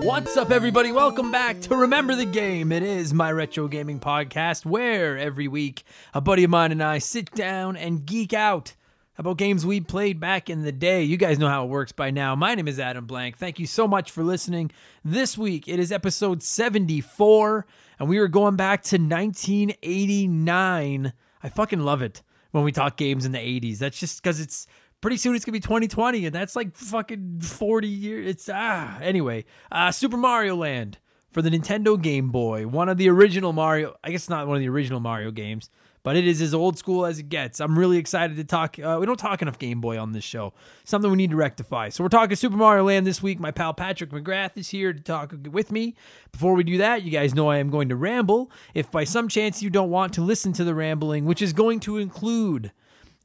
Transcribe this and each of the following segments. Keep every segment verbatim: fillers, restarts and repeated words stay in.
What's up, everybody? Welcome back to Remember the Game. It is my retro gaming podcast where every week a buddy of mine and I sit down and geek out about games we played back in the day. You guys know how it works by now. My name is Adam Blank. Thank you so much for listening. This week it is episode seventy-four, and we are going back to nineteen eighty-nine. I fucking love it when we talk games in the eighties. That's just because it's... pretty soon it's going to be twenty twenty, and that's like fucking forty years. It's, ah, anyway. Uh, Super Mario Land for the Nintendo Game Boy. One of the original Mario, I guess not one of the original Mario games, but it is as old school as it gets. I'm really excited to talk. Uh, we don't talk enough Game Boy on this show. Something we need to rectify. So we're talking Super Mario Land this week. My pal Patrick McGrath is here to talk with me. Before we do that, you guys know I am going to ramble. If by some chance you don't want to listen to the rambling, which is going to include...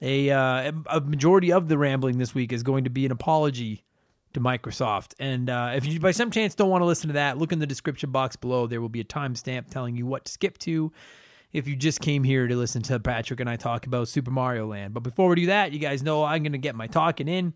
A, uh, a majority of the rambling this week is going to be an apology to Microsoft. And uh, if you by some chance don't want to listen to that, look in the description box below. There will be a timestamp telling you what to skip to if you just came here to listen to Patrick and I talk about Super Mario Land. But before we do that, you guys know I'm going to get my talking in.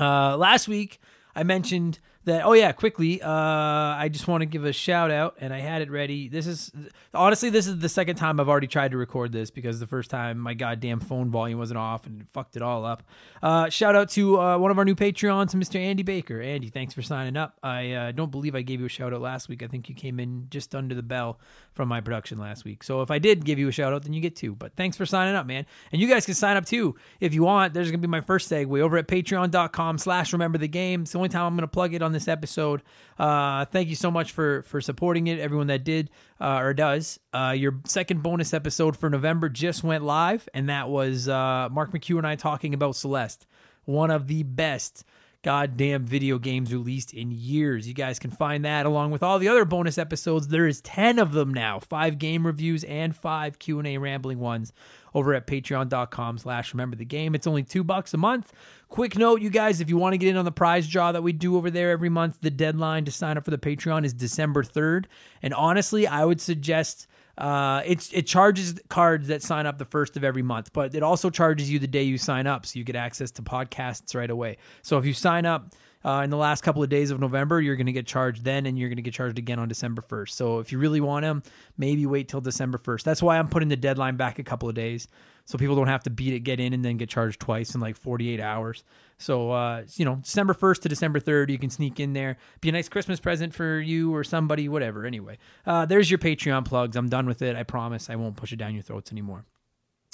Uh, last week, I mentioned that, oh yeah, quickly, uh, I just want to give a shout out, and I had it ready. This is, honestly, this is the second time I've already tried to record this because the first time my goddamn phone volume wasn't off and it fucked it all up. Uh, shout out to uh, one of our new Patreons, Mister Andy Baker. Andy, thanks for signing up. I uh, don't believe I gave you a shout out last week. I think you came in just under the bell from my production last week. So if I did give you a shout out, then you get two. But thanks for signing up, man. And you guys can sign up too if you want. There's going to be my first segue over at patreon.com slash remember the game. It's the only time I'm going to plug it on this episode. Uh thank you so much for for supporting it, everyone that did uh or does. Uh your second bonus episode for November just went live, and that was uh Mark McHugh and I talking about Celeste, one of the best goddamn video games released in years. You guys can find that along with all the other bonus episodes. There is ten of them now, five game reviews and five Q and A rambling ones, over at patreon.com slash remember the game. It's only two bucks a month. Quick note, you guys, if you want to get in on the prize draw that we do over there every month, the deadline to sign up for the Patreon is December third. And honestly, I would suggest uh, it's, it charges cards that sign up the first of every month, but it also charges you the day you sign up, so you get access to podcasts right away. So if you sign up Uh, in the last couple of days of November, you're going to get charged then, and you're going to get charged again on December first. So if you really want them, maybe wait till December first. That's why I'm putting the deadline back a couple of days. so people don't have to beat it, get in, and then get charged twice in like forty-eight hours. So, uh, you know, December first to December third, you can sneak in there. Be a nice Christmas present for you or somebody, whatever. Anyway, uh, there's your Patreon plugs. I'm done with it. I promise I won't push it down your throats anymore.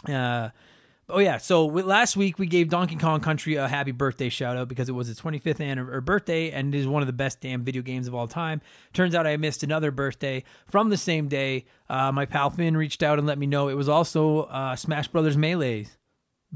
Uh, oh, yeah. So with, last week we gave Donkey Kong Country a happy birthday shout out because it was its twenty-fifth anniversary birthday, and it is one of the best damn video games of all time. Turns out I missed another birthday from the same day. Uh, my pal Finn reached out and let me know it was also uh, Smash Brothers Melee's.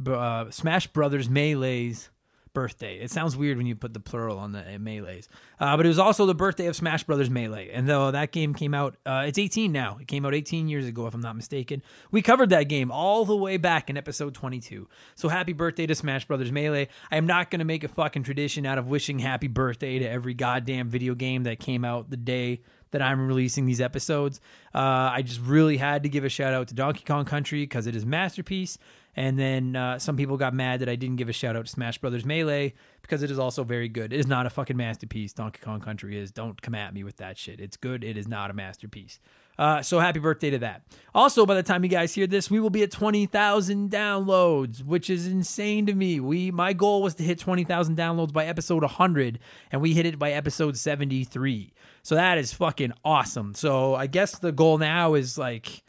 Uh, Smash Brothers Melee's. Birthday. It sounds weird when you put the plural on the Melees, uh, but it was also the birthday of Smash Brothers Melee. And though that game came out, uh, it's eighteen now. It came out eighteen years ago, if I'm not mistaken. We covered that game all the way back in episode twenty-two. So happy birthday to Smash Brothers Melee. I am not going to make a fucking tradition out of wishing happy birthday to every goddamn video game that came out the day that I'm releasing these episodes. Uh, I just really had to give a shout out to Donkey Kong Country because it is a masterpiece. And then uh, some people got mad that I didn't give a shout out to Smash Brothers Melee because it is also very good. It is not a fucking masterpiece. Donkey Kong Country is. Don't come at me with that shit. It's good. It is not a masterpiece. Uh, so happy birthday to that. Also, by the time you guys hear this, we will be at twenty thousand downloads, which is insane to me. We my goal was to hit twenty thousand downloads by episode one hundred, and we hit it by episode seventy-three. So that is fucking awesome. So I guess the goal now is like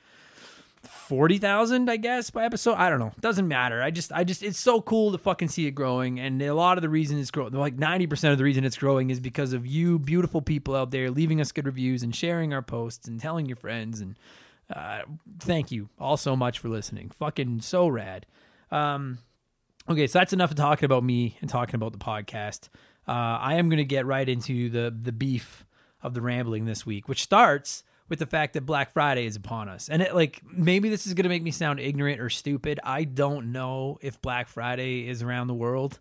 forty thousand, I guess, by episode. I don't know. Doesn't matter. I just, I just, it's so cool to fucking see it growing. And a lot of the reason it's growing, like ninety percent of the reason it's growing is because of you beautiful people out there leaving us good reviews and sharing our posts and telling your friends. And uh, thank you all so much for listening. Fucking so rad. Um, okay. So that's enough of talking about me and talking about the podcast. Uh, I am going to get right into the, the beef of the rambling this week, which starts with the fact that Black Friday is upon us. And it, like, maybe this is going to make me sound ignorant or stupid. I don't know if Black Friday is around the world.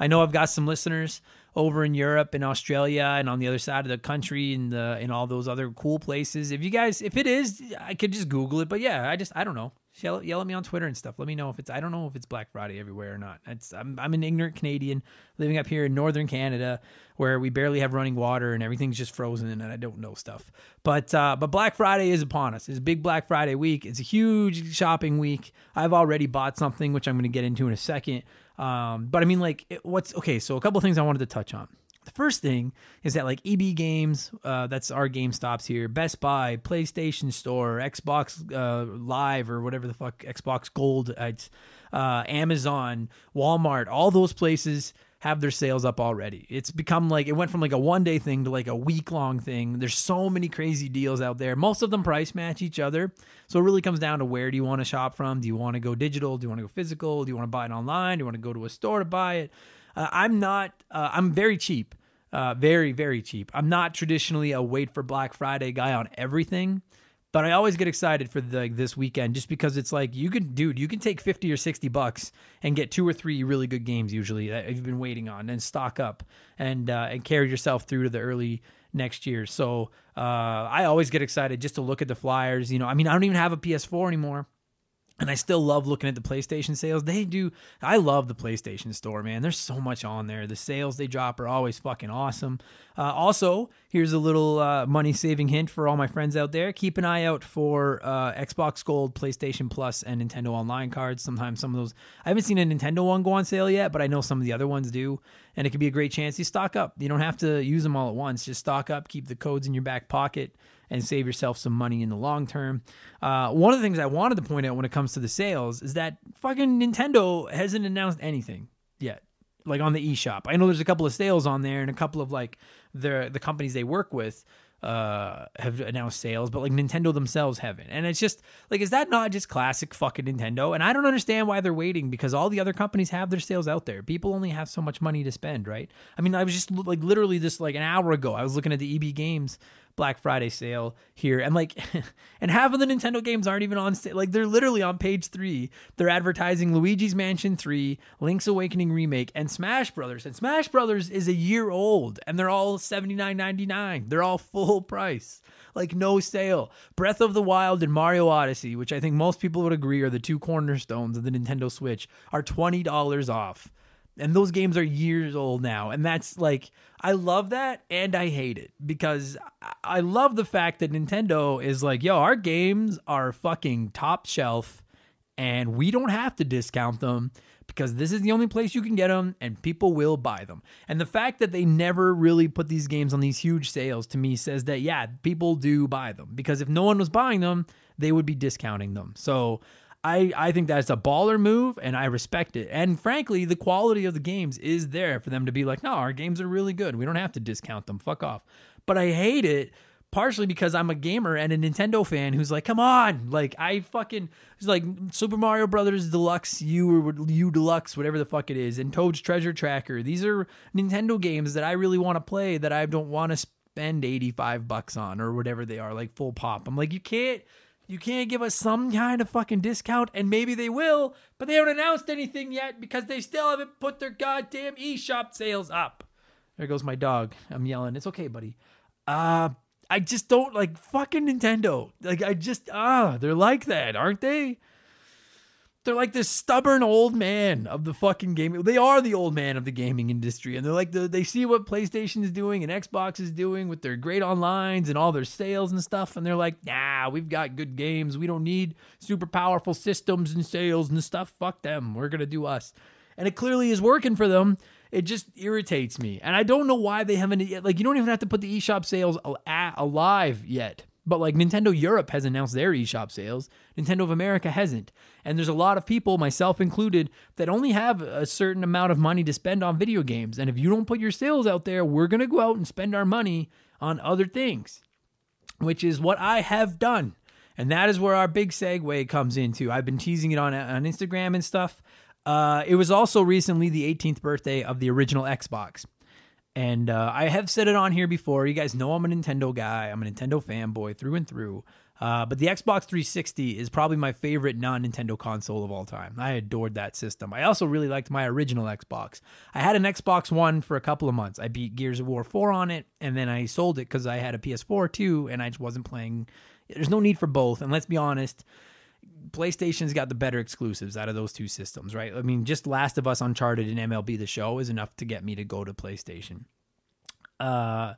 I know I've got some listeners over in Europe and Australia and on the other side of the country and the, and all those other cool places. If you guys, if it is, I could just Google it. But yeah, I just, I don't know. Yell, yell at me on Twitter and stuff. Let me know if it's, I don't know if it's Black Friday everywhere or not. It's, I'm, I'm an ignorant Canadian living up here in northern Canada where we barely have running water and everything's just frozen and I don't know stuff. But uh, but Black Friday is upon us. It's a big Black Friday week. It's a huge shopping week. I've already bought something, which I'm going to get into in a second. Um, but I mean, like, it, what's, okay, so a couple of things I wanted to touch on. The first thing is that like E B Games, uh, that's our GameStops here, Best Buy, PlayStation Store, Xbox uh, Live or whatever the fuck, Xbox Gold, uh, uh, Amazon, Walmart, all those places have their sales up already. It's become like, it went from like a one day thing to like a week long thing. There's so many crazy deals out there. Most of them price match each other. So it really comes down to where do you want to shop from? Do you want to go digital? Do you want to go physical? Do you want to buy it online? Do you want to go to a store to buy it? Uh, I'm not, uh, I'm very cheap, uh, very, very cheap. I'm not traditionally a wait for Black Friday guy on everything, but I always get excited for the, like this weekend just because it's like, you can, dude, you can take fifty or sixty bucks and get two or three really good games usually that you've been waiting on and stock up and, uh, and carry yourself through to the early next year. So uh, I always get excited just to look at the flyers. You know, I mean, I don't even have a P S four anymore. And I still love looking at the PlayStation sales. They do. I love the PlayStation Store, man. There's so much on there. The sales they drop are always fucking awesome. Uh, also, here's a little uh, money-saving hint for all my friends out there. Keep an eye out for uh, Xbox Gold, PlayStation Plus, and Nintendo Online cards. Sometimes some of those... I haven't seen a Nintendo one go on sale yet, but I know some of the other ones do. And it could be a great chance. You stock up. You don't have to use them all at once. Just stock up. Keep the codes in your back pocket and save yourself some money in the long term. Uh, one of the things I wanted to point out when it comes to the sales is that fucking Nintendo hasn't announced anything yet, like on the eShop. I know there's a couple of sales on there and a couple of like the the companies they work with uh, have announced sales, but like Nintendo themselves haven't. And it's just like, is that not just classic fucking Nintendo? And I don't understand why they're waiting because all the other companies have their sales out there. People only have so much money to spend, right? I mean, I was just like literally this like an hour ago, I was looking at the E B Games Black Friday sale here and like and half of the Nintendo games aren't even on sale. Like they're literally on page three. They're advertising Luigi's Mansion three, Link's Awakening Remake, and Smash Brothers. And Smash Brothers is a year old and they're all seventy-nine ninety-nine. They're all full price. Like no sale. Breath of the Wild and Mario Odyssey, which I think most people would agree are the two cornerstones of the Nintendo Switch, are twenty dollars off. And those games are years old now. And that's like, I love that and I hate it because I love the fact that Nintendo is like, yo, our games are fucking top shelf and we don't have to discount them because this is the only place you can get them and people will buy them. And the fact that they never really put these games on these huge sales to me says that, yeah, people do buy them, because if no one was buying them, they would be discounting them. So I, I think that's a baller move and I respect it. And frankly, the quality of the games is there for them to be like, no, our games are really good. We don't have to discount them. Fuck off. But I hate it. Partially because I'm a gamer and a Nintendo fan who's like, come on, like I fucking, it's like Super Mario Brothers Deluxe, you or you Deluxe, whatever the fuck it is, and Toad's Treasure Tracker. These are Nintendo games that I really want to play that I don't want to spend eighty-five bucks on or whatever they are, like full pop. I'm like, you can't, you can't give us some kind of fucking discount, and maybe they will, but they haven't announced anything yet because they still haven't put their goddamn eShop sales up. There goes my dog. I'm yelling. It's okay, buddy. Uh, I just don't like fucking Nintendo. Like, I just, ah, they're like that, aren't they? They're like this stubborn old man of the fucking game. They are the old man of the gaming industry. And they're like, the, they see what PlayStation is doing and Xbox is doing with their great onlines and all their sales and stuff. And they're like, nah, we've got good games. We don't need super powerful systems and sales and stuff. Fuck them. We're going to do us. And it clearly is working for them. It just irritates me. And I don't know why they haven't, like, you don't even have to put the eShop sales alive yet. But, like, Nintendo Europe has announced their eShop sales. Nintendo of America hasn't. And there's a lot of people, myself included, that only have a certain amount of money to spend on video games. And if you don't put your sales out there, we're going to go out and spend our money on other things, which is what I have done. And that is where our big segue comes into. I've been teasing it on, on Instagram and stuff. Uh, it was also recently the eighteenth birthday of the original Xbox. And uh, I have said it on here before. You guys know I'm a Nintendo guy. I'm a Nintendo fanboy through and through. Uh, but the Xbox three sixty is probably my favorite non-Nintendo console of all time. I adored that system. I also really liked my original Xbox. I had an Xbox One for a couple of months. I beat Gears of War four on it, and then I sold it because I had a P S four too, and I just wasn't playing. There's no need for both. And let's be honest, PlayStation's got the better exclusives out of those two systems, right? I mean, just Last of Us, Uncharted, and M L B The Show is enough to get me to go to PlayStation. Uh,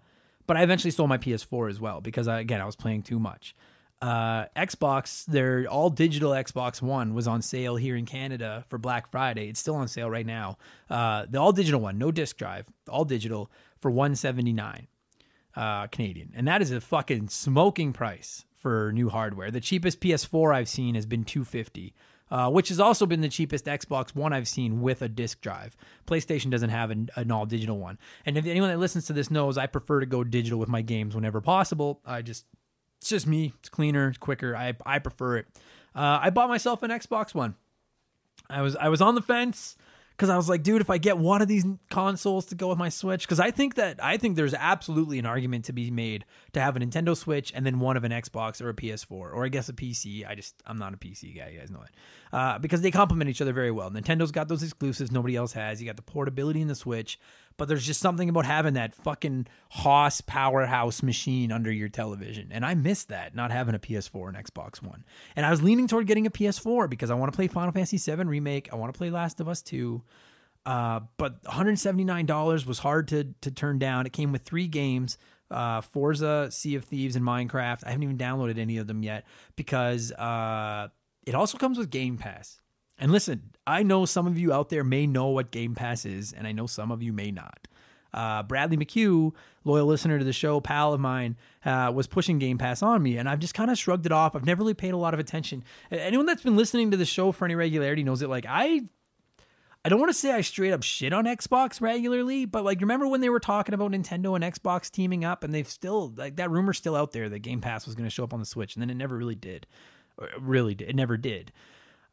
but I eventually sold my P S four as well because, I, again, I was playing too much. Uh, Xbox, their all-digital Xbox One was on sale here in Canada for Black Friday. It's still on sale right now. Uh, the all-digital one, no disc drive, all-digital for one hundred seventy-nine dollars uh, Canadian. And that is a fucking smoking price for new hardware. The cheapest P S four I've seen has been two hundred fifty dollars, uh, which has also been the cheapest Xbox One I've seen with a disc drive. PlayStation doesn't have an, an all-digital one. And if anyone that listens to this knows, I prefer to go digital with my games whenever possible. I just, it's just me. It's cleaner, it's quicker. I I prefer it. Uh, I bought myself an Xbox One. I was I was on the fence because I was like, dude, if I get one of these consoles to go with my Switch, because I think that I think there's absolutely an argument to be made to have a Nintendo Switch and then one of an Xbox or a P S four, or I guess a P C. I just, I'm not a P C guy, you guys know it. Uh, because they complement each other very well. Nintendo's got those exclusives nobody else has. You got the portability in the Switch, but there's just something about having that fucking Hoss powerhouse machine under your television. And I miss that, not having a P S four and Xbox One. And I was leaning toward getting a P S four because I want to play Final Fantasy seven Remake. I want to play Last of Us two. Uh, but one hundred seventy-nine dollars was hard to to turn down. It came with three games, uh, Forza, Sea of Thieves, and Minecraft. I haven't even downloaded any of them yet because uh, it also comes with Game Pass. And listen, I know some of you out there may know what Game Pass is, and I know some of you may not. Uh, Bradley McHugh, loyal listener to the show, pal of mine, uh, was pushing Game Pass on me, and I've just kind of shrugged it off. I've never really paid a lot of attention. Anyone that's been listening to the show for any regularity knows that, like, I... I don't want to say I straight up shit on Xbox regularly, but like, remember when they were talking about Nintendo and Xbox teaming up, and they've still, like, that rumor's still out there that Game Pass was going to show up on the Switch, and then it never really did. It really did. It never did.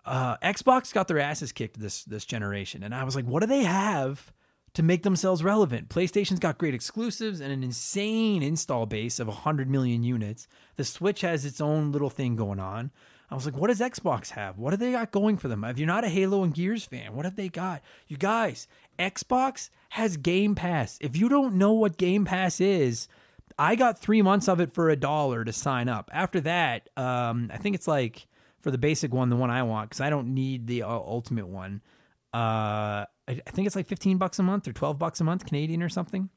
Uh, Xbox got their asses kicked this this generation, and I was like, what do they have to make themselves relevant? PlayStation's got great exclusives and an insane install base of one hundred million units. The Switch has its own little thing going on. I was like, what does Xbox have? What do they got going for them? If you're not a Halo and Gears fan, what have they got? You guys, Xbox has Game Pass. If you don't know what Game Pass is, I got three months of it for a dollar to sign up. After that, um, I think it's like, for the basic one, the one I want, because I don't need the uh, ultimate one, uh, I, I think it's like fifteen bucks a month or twelve bucks a month Canadian or something.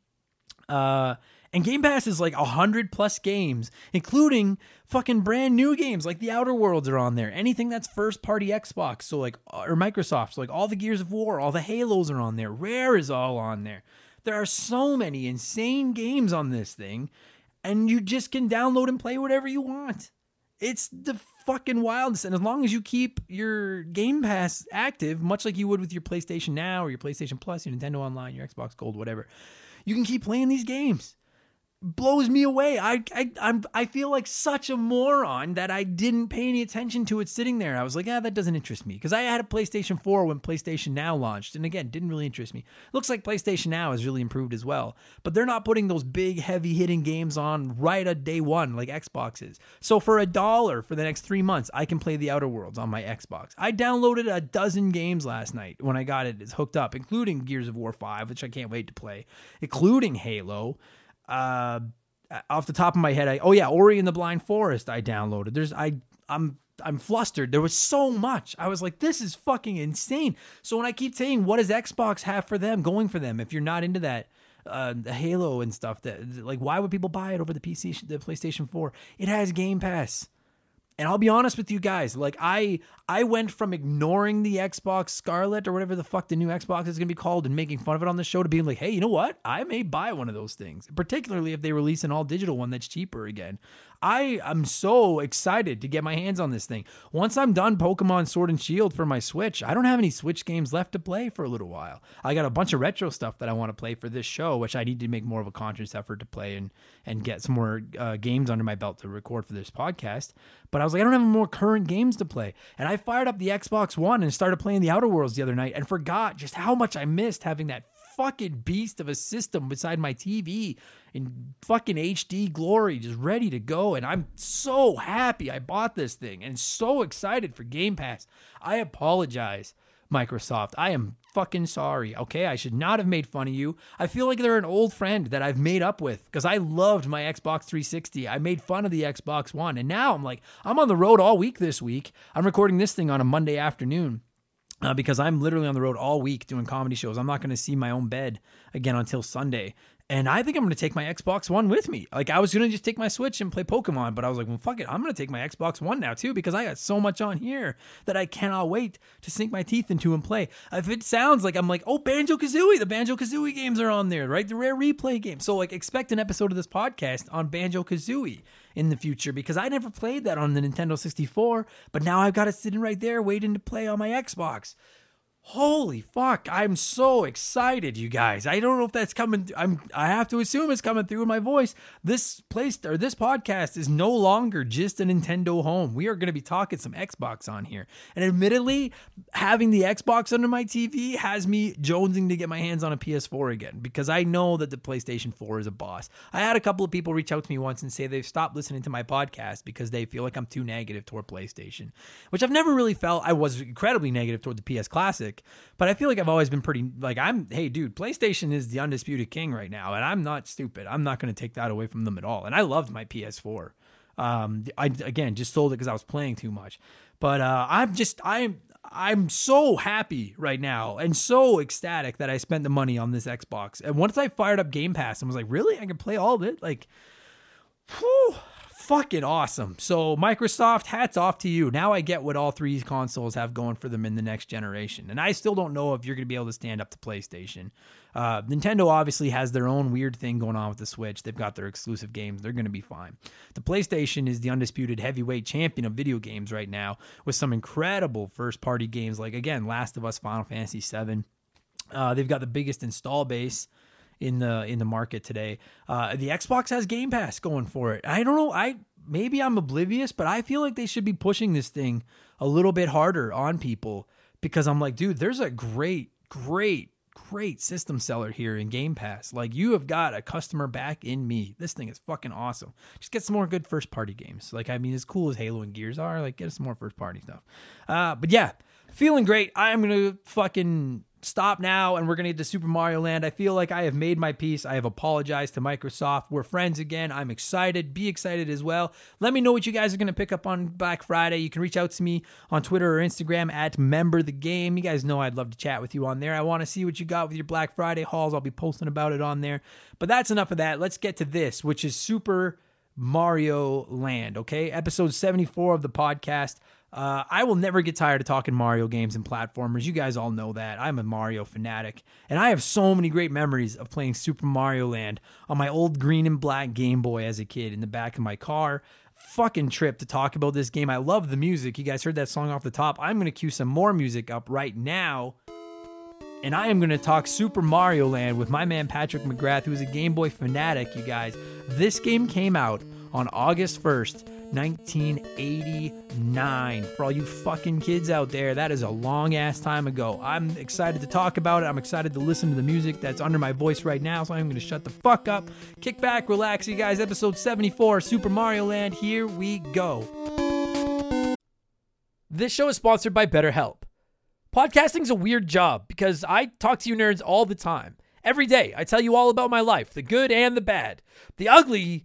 Uh, And Game Pass is like one hundred plus games, including fucking brand new games like The Outer Worlds are on there. Anything that's first party Xbox, so like, or Microsoft, so like all the Gears of War, all the Halos are on there. Rare is all on there. There are so many insane games on this thing, and you just can download and play whatever you want. It's the fucking wildest. And as long as you keep your Game Pass active, much like you would with your PlayStation Now or your PlayStation Plus, your Nintendo Online, your Xbox Gold, whatever, you can keep playing these games. Blows me away. I I I'm, I feel like such a moron that I didn't pay any attention to it sitting there. I was like, ah, that doesn't interest me. Because I had a PlayStation four when PlayStation Now launched. And again, didn't really interest me. Looks like PlayStation Now has really improved as well. But they're not putting those big, heavy-hitting games on right at day one like Xbox is. So for a dollar for the next three months, I can play The Outer Worlds on my Xbox. I downloaded a dozen games last night when I got it. It's hooked up, including Gears of War five, which I can't wait to play, including Halo. Uh, off the top of my head, I oh yeah, Ori and the Blind Forest I downloaded. There's I I'm I'm flustered. There was so much. I was like, this is fucking insane. So when I keep saying, what does Xbox have for them, going for them? If you're not into that, uh, the Halo and stuff, that like, why would people buy it over the P C, the PlayStation four? It has Game Pass. And I'll be honest with you guys, like I I went from ignoring the Xbox Scarlet or whatever the fuck the new Xbox is going to be called and making fun of it on the show to being like, hey, you know what? I may buy one of those things, particularly if they release an all-digital one that's cheaper again. I am so excited to get my hands on this thing. Once I'm done Pokemon Sword and Shield for my Switch, I don't have any Switch games left to play for a little while. I got a bunch of retro stuff that I want to play for this show, which I need to make more of a conscious effort to play and, and get some more uh, games under my belt to record for this podcast. But I was like, I don't have more current games to play. And I fired up the Xbox One and started playing The Outer Worlds the other night and forgot just how much I missed having that fucking beast of a system beside my T V in fucking H D glory, just ready to go. And I'm so happy I bought this thing and so excited for Game Pass. I apologize, Microsoft. I am fucking sorry, okay? I should not have made fun of you. I feel like they're an old friend that I've made up with because I loved my Xbox three sixty. I made fun of the Xbox One. And now I'm like, I'm on the road all week this week. I'm recording this thing on a Monday afternoon uh, because I'm literally on the road all week doing comedy shows. I'm not going to see my own bed again until Sunday. And I think I'm going to take my Xbox One with me. Like, I was going to just take my Switch and play Pokemon, but I was like, well, fuck it. I'm going to take my Xbox One now, too, because I got so much on here that I cannot wait to sink my teeth into and play. If it sounds like I'm like, oh, Banjo-Kazooie. The Banjo-Kazooie games are on there, right? The Rare Replay game. So, like, expect an episode of this podcast on Banjo-Kazooie in the future, because I never played that on the Nintendo sixty-four, but now I've got it sitting right there waiting to play on my Xbox. Holy fuck, I'm so excited, you guys. I don't know if that's coming th- I'm I have to assume it's coming through in my voice. This place or this podcast is no longer just a Nintendo home. We are going to be talking some Xbox on here. And admittedly, having the Xbox under my T V has me jonesing to get my hands on a P S four again, because I know that the PlayStation four is a boss. I had a couple of people reach out to me once and say they've stopped listening to my podcast because they feel like I'm too negative toward PlayStation, which I've never really felt. I was incredibly negative toward the P S Classic. But I feel like I've always been pretty, like, I'm, hey, dude, PlayStation is the undisputed king right now, and I'm not stupid. I'm not going to take that away from them at all. And I loved my P S four. Um, I, again, just sold it because I was playing too much. But uh, I'm just, I'm, I'm so happy right now and so ecstatic that I spent the money on this Xbox. And once I fired up Game Pass and was like, really? I can play all of it? Like, whew. Fucking awesome. So Microsoft, hats off to you. Now I get what all three consoles have going for them in the next generation. And I still don't know if you're going to be able to stand up to PlayStation. Uh, Nintendo obviously has their own weird thing going on with the Switch. They've got their exclusive games. They're going to be fine. The PlayStation is the undisputed heavyweight champion of video games right now, with some incredible first-party games like, again, Last of Us, Final Fantasy seven. Uh, they've got the biggest install base in the in the market today. Uh, the Xbox has Game Pass going for it. I don't know, I maybe I'm oblivious, but I feel like they should be pushing this thing a little bit harder on people, because I'm like, dude, there's a great, great, great system seller here in Game Pass. Like, you have got a customer back in me. This thing is fucking awesome. Just get some more good first-party games. Like, I mean, as cool as Halo and Gears are, like, get us some more first-party stuff. Uh, but yeah, feeling great. I'm going to fucking... stop now and we're going to get to Super Mario Land. I feel like I have made my peace. I have apologized to Microsoft. We're friends again. I'm excited. Be excited as well. Let me know what you guys are going to pick up on Black Friday. You can reach out to me on Twitter or Instagram at Member the Game. You guys know I'd love to chat with you on there. I want to see what you got with your Black Friday hauls. I'll be posting about it on there. But that's enough of that. Let's get to this, which is Super Mario Land, okay? Episode seventy-four of the podcast. Uh, I will never get tired of talking Mario games and platformers. You guys all know that. I'm a Mario fanatic, and I have so many great memories of playing Super Mario Land on my old green and black Game Boy as a kid in the back of my car. Fucking trip to talk about this game. I love the music. You guys heard that song off the top. I'm going to cue some more music up right now, and I am going to talk Super Mario Land with my man Patrick McGrath, who is a Game Boy fanatic, you guys. This game came out on August first, nineteen eighty-nine. For all you fucking kids out there, that is a long ass time ago. I'm excited to talk about it. I'm excited to listen to the music that's under my voice right now, so I'm gonna shut the fuck up, kick back, relax, you guys. Episode seventy-four, Super Mario Land, here we go. This show is sponsored by BetterHelp. Podcasting's a weird job because I talk to you nerds all the time. Every day I tell you all about my life, the good and the bad, the ugly.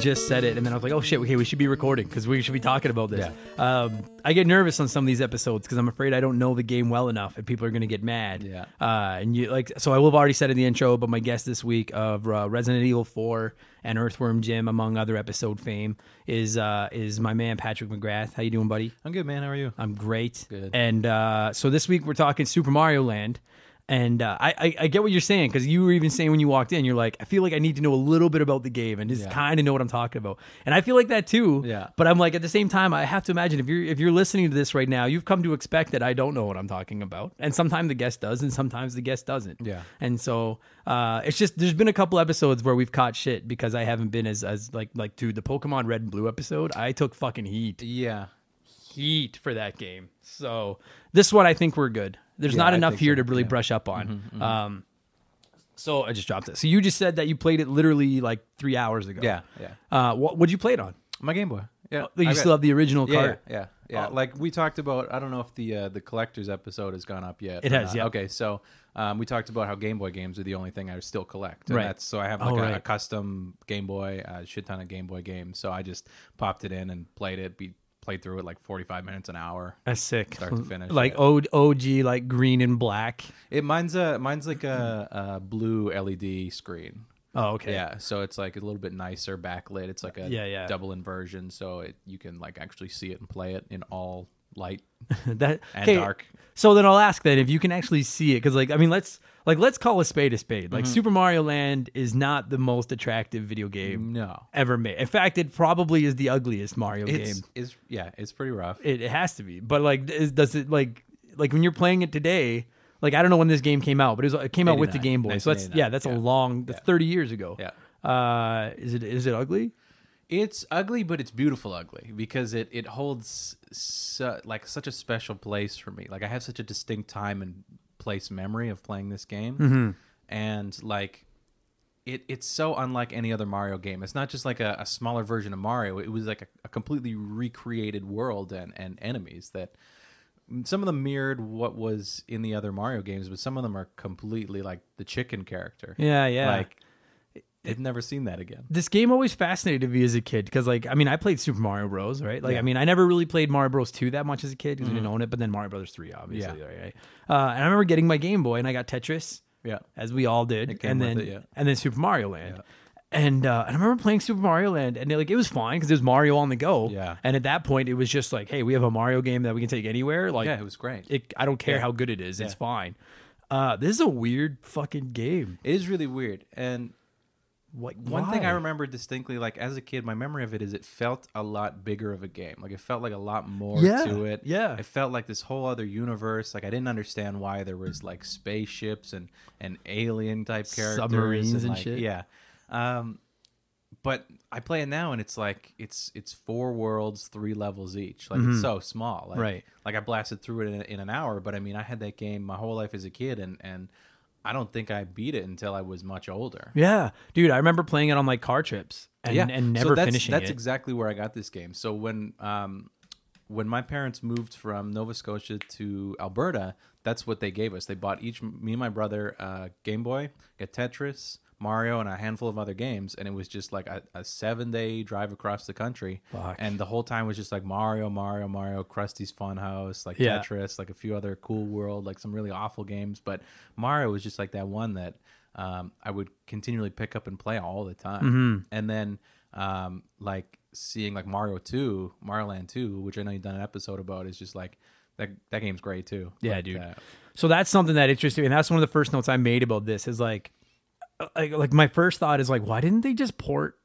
Just said it, and then I was like, oh shit, okay, we should be recording because we should be talking about this. Yeah. um I get nervous on some of these episodes because I'm afraid I don't know the game well enough and people are going to get mad. Yeah. Uh and you like so I will have already said in the intro, but my guest this week of uh, Resident Evil four and Earthworm Jim, among other episode fame, is uh is my man Patrick McGrath. How you doing, buddy? I'm good, man. How are you? I'm great. Good. And uh so this week we're talking Super Mario Land. And uh, I, I, I get what you're saying, because you were even saying when you walked in, you're like, I feel like I need to know a little bit about the game and just yeah. kind of know what I'm talking about. And I feel like that too. Yeah. But I'm like, at the same time, I have to imagine if you're if you're listening to this right now, you've come to expect that I don't know what I'm talking about. And sometimes the guest does, and sometimes the guest doesn't. Yeah. And so uh, it's just there's been a couple episodes where we've caught shit because I haven't been as as like like dude, the Pokemon Red and Blue episode, I took fucking heat. Yeah. Heat for that game. So this one I think we're good. There's yeah, not enough here so. to really yeah. brush up on. Mm-hmm, mm-hmm. Um, so I just dropped it. So you just said that you played it literally like three hours ago. Yeah, yeah. Uh, what would you play it on? My Game Boy. Yeah. Oh, you I still got... have the original yeah, cart. Yeah, yeah. yeah. Oh. Like we talked about. I don't know if the uh, the collector's episode has gone up yet. It has. Not. Yeah. Okay. So um, we talked about how Game Boy games are the only thing I still collect. And right. That's, so I have like oh, a, right. a custom Game Boy, a shit ton of Game Boy games. So I just popped it in and played it. Be, Played through it like forty-five minutes, an hour. That's sick. Start to finish. Like yeah. O G, like green and black. It mine's a mine's like a, a blue L E D screen. Oh, okay. Yeah, so it's like a little bit nicer backlit. It's like a yeah, yeah. double inversion, so it you can like actually see it and play it in all light that and okay. dark. So then I'll ask that if you can actually see it, because like I mean, let's like let's call a spade a spade. Like mm-hmm. Super Mario Land is not the most attractive video game no. ever made. In fact, it probably is the ugliest Mario it's, game. Is yeah, it's pretty rough. It, it has to be. But like, is, does it like like when you're playing it today? Like, I don't know when this game came out, but it, was, it came out with the Game Boy. So that's yeah, that's yeah. a long, that's yeah. thirty years ago. Yeah. Uh, is it is it ugly? It's ugly, but it's beautiful ugly because it it holds su- like such a special place for me. Like, I have such a distinct time and place memory of playing this game, mm-hmm. and like it it's so unlike any other Mario game. It's not just like a, a smaller version of Mario. It was like a, a completely recreated world and and enemies that. Some of them mirrored what was in the other Mario games, but some of them are completely like the chicken character. Yeah, yeah. Like, I've never seen that again. This game always fascinated me as a kid because, like, I mean, I played Super Mario Bros., right? Like, yeah. I mean, I never really played Mario Bros. two that much as a kid because mm-hmm. we didn't own it, but then Mario Bros. three, obviously, yeah. right? Uh, and I remember getting my Game Boy and I got Tetris, yeah, as we all did, and then, it, yeah. and then Super Mario Land. Yeah. And uh, I remember playing Super Mario Land, and like it was fine because it was Mario on the go. Yeah. And at that point, it was just like, hey, we have a Mario game that we can take anywhere. Like, yeah, it was great. It, I don't care yeah. how good it is; yeah. it's fine. Uh, this is a weird fucking game. It is really weird. And what one why? thing I remember distinctly, like as a kid, my memory of it is it felt a lot bigger of a game. Like it felt like a lot more yeah. to it. Yeah. It felt like this whole other universe. Like I didn't understand why there was like spaceships and and alien type characters, submarines and, and like, shit. Yeah. Um, but I play it now and it's like, it's, it's four worlds, three levels each. Like mm-hmm. it's so small. Like, right. Like I blasted through it in, in an hour, but I mean, I had that game my whole life as a kid and, and I don't think I beat it until I was much older. Yeah. Dude, I remember playing it on like car trips and, yeah. and never so that's, finishing that's it. That's exactly where I got this game. So when, um, when my parents moved from Nova Scotia to Alberta, that's what they gave us. They bought each, me and my brother, uh, Game Boy, got Tetris, Mario, and a handful of other games, and it was just like a, a seven-day drive across the country. Fuck. And the whole time was just like Mario, Mario, Mario, Krusty's Funhouse, like yeah. Tetris, like a few other cool world, like some really awful games, but Mario was just like that one that um, I would continually pick up and play all the time. Mm-hmm. And then um, like seeing like Mario two, Mario Land two, which I know you've done an episode about, is just like, that that game's great too. Yeah, like, dude. Uh, so that's something that interested me, and that's one of the first notes I made about this is like, Like, like my first thought is like, why didn't they just port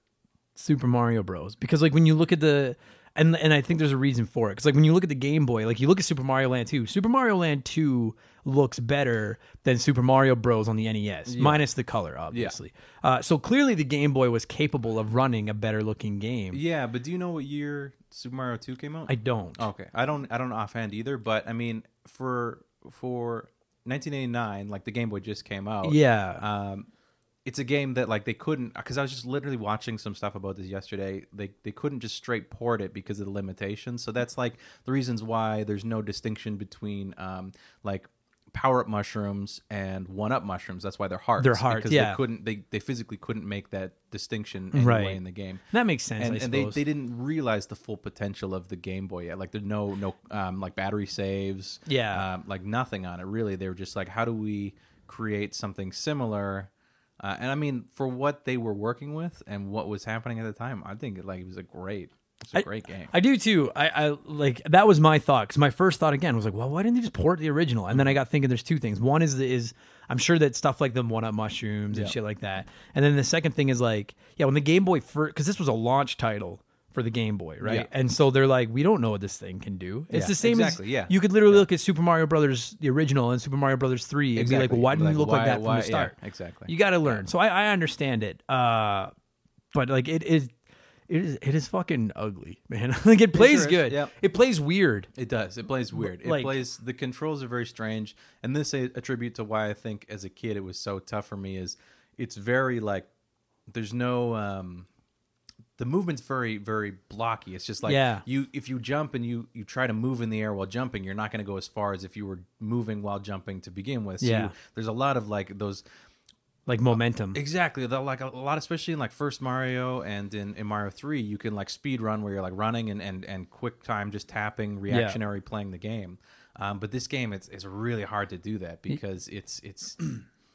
Super Mario Bros? Because like when you look at the, and and I think there's a reason for it. Because like when you look at the Game Boy, like you look at Super Mario Land two, Super Mario Land two looks better than Super Mario Bros on the N E S, yeah. minus the color, obviously. Yeah. Uh, so clearly the Game Boy was capable of running a better looking game. Yeah, but do you know what year Super Mario two came out? I don't. Okay, I don't. I don't offhand either. But I mean, for for nineteen eighty-nine, like the Game Boy just came out. Yeah. Um, It's a game that like they couldn't, because I was just literally watching some stuff about this yesterday. They they couldn't just straight port it because of the limitations. So that's like the reasons why there's no distinction between um, like power up mushrooms and one up mushrooms. That's why they're hearts. They're hearts because yeah. they couldn't they, they physically couldn't make that distinction anyway right. in the game. That makes sense. And, I and they, they didn't realize the full potential of the Game Boy yet. Like there's no no um, like battery saves. Yeah, um, like nothing on it really. They were just like, how do we create something similar? Uh, and I mean, for what they were working with and what was happening at the time, I think it, like it was a great, it was a I, great game. I do too. I, I like that was my thought because my first thought again was like, well, why didn't they just port the original? And then I got thinking, there's two things. One is is I'm sure that stuff like them one-up mushrooms and yeah. shit like that. And then the second thing is like, yeah, when the Game Boy first, because this was a launch title for the Game Boy, right? Yeah. And so they're like, we don't know what this thing can do. It's yeah, the same exactly, as yeah. you could literally yeah. look at Super Mario Brothers, the original, and Super Mario Brothers three, and exactly. be like, well, why didn't like, you look why, like that why, from the start? Yeah, exactly. You got to learn. Yeah. So I, I understand it, uh, but like it is, it is, it is fucking ugly, man. Like it plays it sure good. Yep. It plays weird. It does. It plays weird. It like, plays. The controls are very strange, and this is a tribute to why I think as a kid it was so tough for me. Is it's very like there's no. Um, The movement's very, very blocky. It's just like yeah. you if you jump and you, you try to move in the air while jumping, you're not going to go as far as if you were moving while jumping to begin with. So yeah. you, there's a lot of like those... Like momentum. Uh, exactly. The, like a, a lot, especially in like first Mario and in, in Mario three, you can like speed run where you're like running and, and, and quick time just tapping, reactionary yeah. playing the game. Um, but this game, it's it's really hard to do that because it's it's...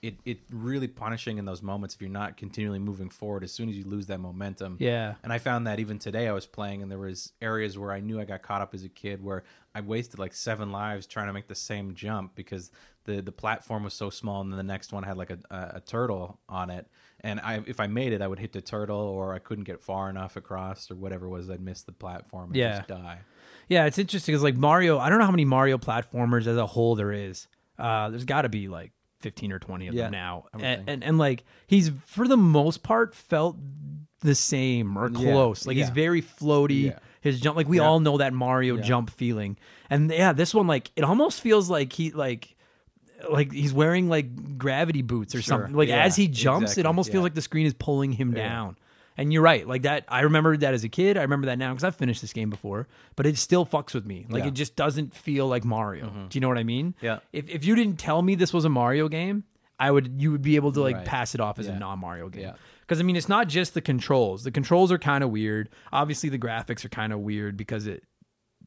It it really punishing in those moments if you're not continually moving forward as soon as you lose that momentum. Yeah. And I found that even today I was playing and there was areas where I knew I got caught up as a kid where I wasted like seven lives trying to make the same jump because the, the platform was so small and then the next one had like a, a, a turtle on it. And I if I made it, I would hit the turtle or I couldn't get far enough across or whatever it was. I'd miss the platform and yeah. just die. Yeah, it's interesting because like Mario, I don't know how many Mario platformers as a whole there is. Uh, there's got to be like fifteen or twenty of yeah, them now. And, and and like he's for the most part felt the same or close. Yeah. Like yeah. he's very floaty. Yeah. His jump, like we yeah. all know that Mario yeah. jump feeling. And yeah, this one, like it almost feels like he like like he's wearing like gravity boots or sure. something. Like yeah. as he jumps, exactly. it almost yeah. feels like the screen is pulling him yeah. down. And you're right, like that. I remember that as a kid. I remember that now because I've finished this game before, but it still fucks with me. Like yeah. it just doesn't feel like Mario. Mm-hmm. Do you know what I mean? Yeah. If if you didn't tell me this was a Mario game, I would you would be able to like right. pass it off as yeah. a non-Mario game. Yeah. Because I mean, it's not just the controls. The controls are kind of weird. Obviously, the graphics are kind of weird because it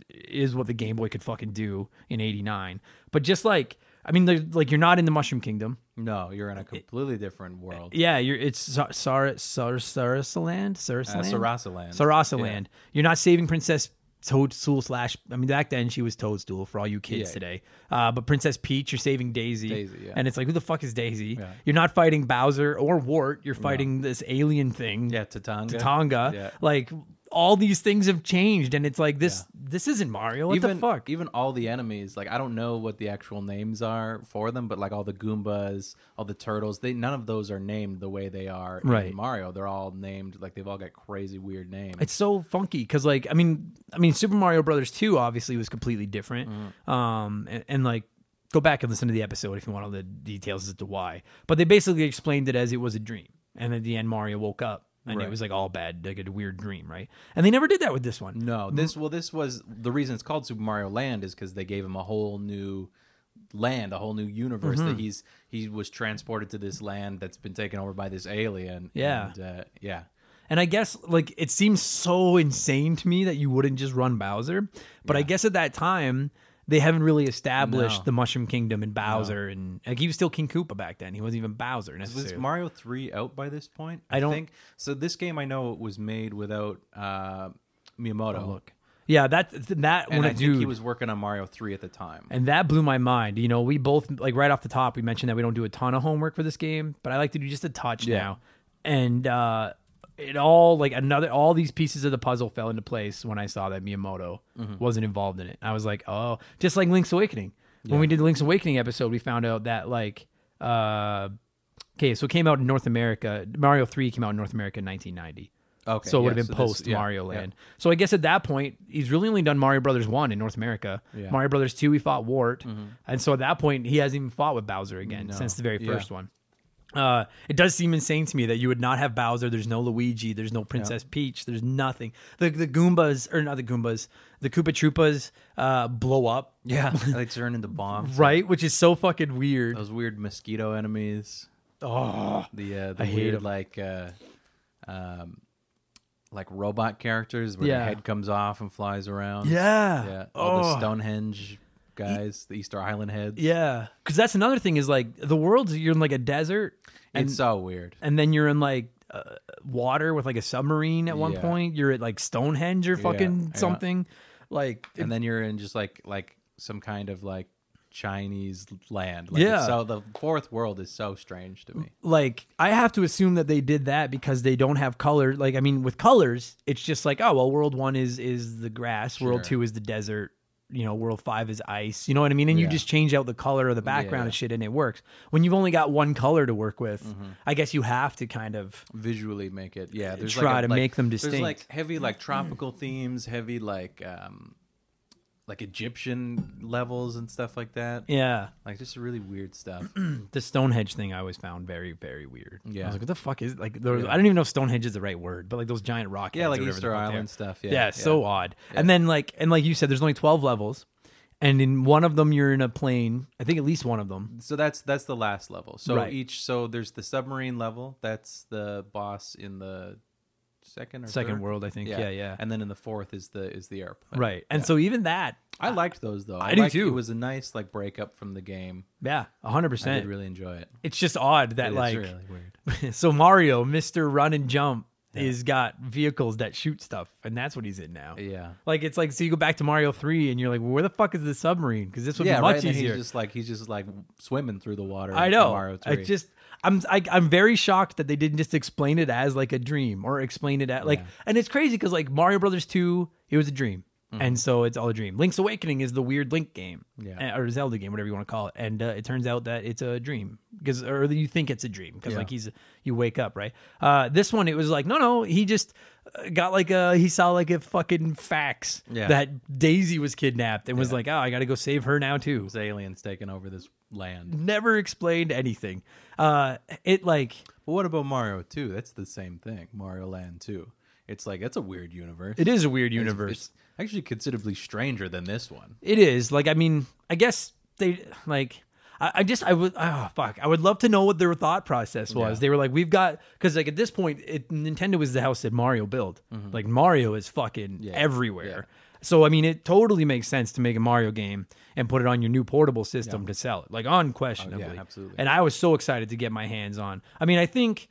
is what the Game Boy could fucking do in eighty-nine. But just like. I mean, like you're not in the Mushroom Kingdom. No, you're in a completely it, different world. Yeah, you're. It's Sar Sar Sarasaland, Sarasaland, Sarasaland, Sarasaland. You're not saving Princess Toadstool slash. I mean, back then she was Toadstool for all you kids yeah. today. Uh, but Princess Peach, you're saving Daisy. Daisy, yeah. And it's like, who the fuck is Daisy? Yeah. You're not fighting Bowser or Wart. You're fighting no. this alien thing. Yeah, Tatanga. Tatanga. Yeah. Like. All these things have changed, and it's like this. Yeah. This isn't Mario. What even, the fuck? Even all the enemies, like I don't know what the actual names are for them, but like all the Goombas, all the turtles, they none of those are named the way they are right. in Mario. They're all named like they've all got crazy weird names. It's so funky because like I mean, I mean Super Mario Bros. two obviously was completely different, mm. um, and, and like. Go back and listen to the episode if you want all the details as to why. But they basically explained it as it was a dream, and at the end Mario woke up. And right. it was like all bad, like a weird dream, right? And they never did that with this one. No, this well, this was the reason it's called Super Mario Land is because they gave him a whole new land, a whole new universe mm-hmm. that he's he was transported to this land that's been taken over by this alien. Yeah, and, uh, yeah. And I guess like it seems so insane to me that you wouldn't just run Bowser, but yeah. I guess at that time. They haven't really established no. the Mushroom Kingdom and Bowser, no. and like he was still King Koopa back then. He wasn't even Bowser necessarily. Was Mario three out by this point? I, I don't think so. This game I know was made without uh, Miyamoto. Oh, look, yeah, that that and when I think dude, he was working on Mario three at the time, and that blew my mind. You know, we both like right off the top we mentioned that we don't do a ton of homework for this game, but I like to do just a touch yeah. now, and uh, it all like another all these pieces of the puzzle fell into place when I saw that Miyamoto mm-hmm. wasn't involved in it. I was like, oh, just like Link's Awakening. Yeah. When we did the Link's Awakening episode, we found out that like, uh, okay, so it came out in North America. Mario three came out in North America in nineteen ninety. Okay, so it would yeah, have been so post yeah, Mario Land. Yeah. So I guess at that point, he's really only done Mario Brothers one in North America. Yeah. Mario Brothers two, he fought Wart, mm-hmm. and so at that point, he hasn't even fought with Bowser again no. since the very first yeah. one. Uh, it does seem insane to me that you would not have Bowser. There's no Luigi. There's no Princess yeah. Peach. There's nothing. The the Goombas or not the Goombas. The Koopa Troopas uh, blow up. Yeah, they turn into bombs. Right, which is so fucking weird. Those weird mosquito enemies. Oh, the uh, the I weird hate like uh, um, like robot characters where yeah. the head comes off and flies around. Yeah, yeah. All oh. the Stonehenge. Guys, the Easter Island heads. Yeah, because that's another thing is like the world's you're in like a desert. And, it's so weird. And then you're in like uh, water with like a submarine at one yeah. point. You're at like Stonehenge or fucking yeah, something. Like, it, and then you're in just like like some kind of like Chinese land. Like, yeah. So the fourth world is so strange to me. Like I have to assume that they did that because they don't have color. Like I mean, with colors, it's just like oh well, world one is is the grass, sure. world two is the desert. You know, world five is ice, you know what I mean? And yeah. you just change out the color of the background yeah. and shit and it works. When you've only got one color to work with, mm-hmm. I guess you have to kind of visually make it. Yeah. There's try like a, to like, make them distinct. There's like heavy, like tropical mm-hmm. themes, heavy, like, um, like Egyptian levels and stuff like that. Yeah. Like just really weird stuff. The Stonehenge thing I always found very, very weird. Yeah. I was like, what the fuck is like, there was, yeah. I don't even know if Stonehenge is the right word, but like those giant rock. Yeah. Like Easter Island stuff. Yeah, yeah. Yeah. So odd. Yeah. And then like, and like you said, there's only twelve levels and in one of them, you're in a plane. I think at least one of them. So that's, that's the last level. So right. each, so there's the submarine level. That's the boss in the, Second or second third? World, I think. Yeah. yeah, yeah. And then in the fourth is the is the airplane. Right. And yeah. so even that, I liked those though. I, I do liked, too. It was a nice like breakup from the game. Yeah, a hundred percent. I did really enjoy it. It's just odd that it like. It's really weird. So Mario, Mister Run and Jump, yeah. is got vehicles that shoot stuff, and that's what he's in now. Yeah. Like it's like so you go back to Mario three, and you're like, well, where the fuck is the submarine? Because this would yeah, be much right? easier. He's just like he's just like swimming through the water. I know. In Mario three. I just. I'm I, I'm very shocked that they didn't just explain it as like a dream or explain it at like, yeah. and it's crazy because like Mario Brothers two, it was a dream. Mm-hmm. And so it's all a dream. Link's Awakening is the weird Link game, yeah. or Zelda game, whatever you want to call it. And uh, it turns out that it's a dream, because, or you think it's a dream, because yeah. like he's you wake up, right? Uh, this one, it was like, no, no, he just got like a he saw like a fucking fax yeah. that Daisy was kidnapped and yeah. was like, oh, I got to go save her now too. These aliens taking over this land. Never explained anything. Uh, it like, but what about Mario two? That's the same thing. Mario Land two. It's like, that's a weird universe. It is a weird universe. It's, it's actually considerably stranger than this one. It is. Like, I mean, I guess they, like, I, I just, I would, oh, fuck. I would love to know what their thought process was. Yeah. They were like, we've got, because, like, at this point, it, Nintendo was the house that Mario built. Mm-hmm. Like, Mario is fucking yeah. everywhere. Yeah. So, I mean, it totally makes sense to make a Mario game and put it on your new portable system yeah. to sell it. Like, unquestionably. Oh, yeah, absolutely. And I was so excited to get my hands on. I mean, I think...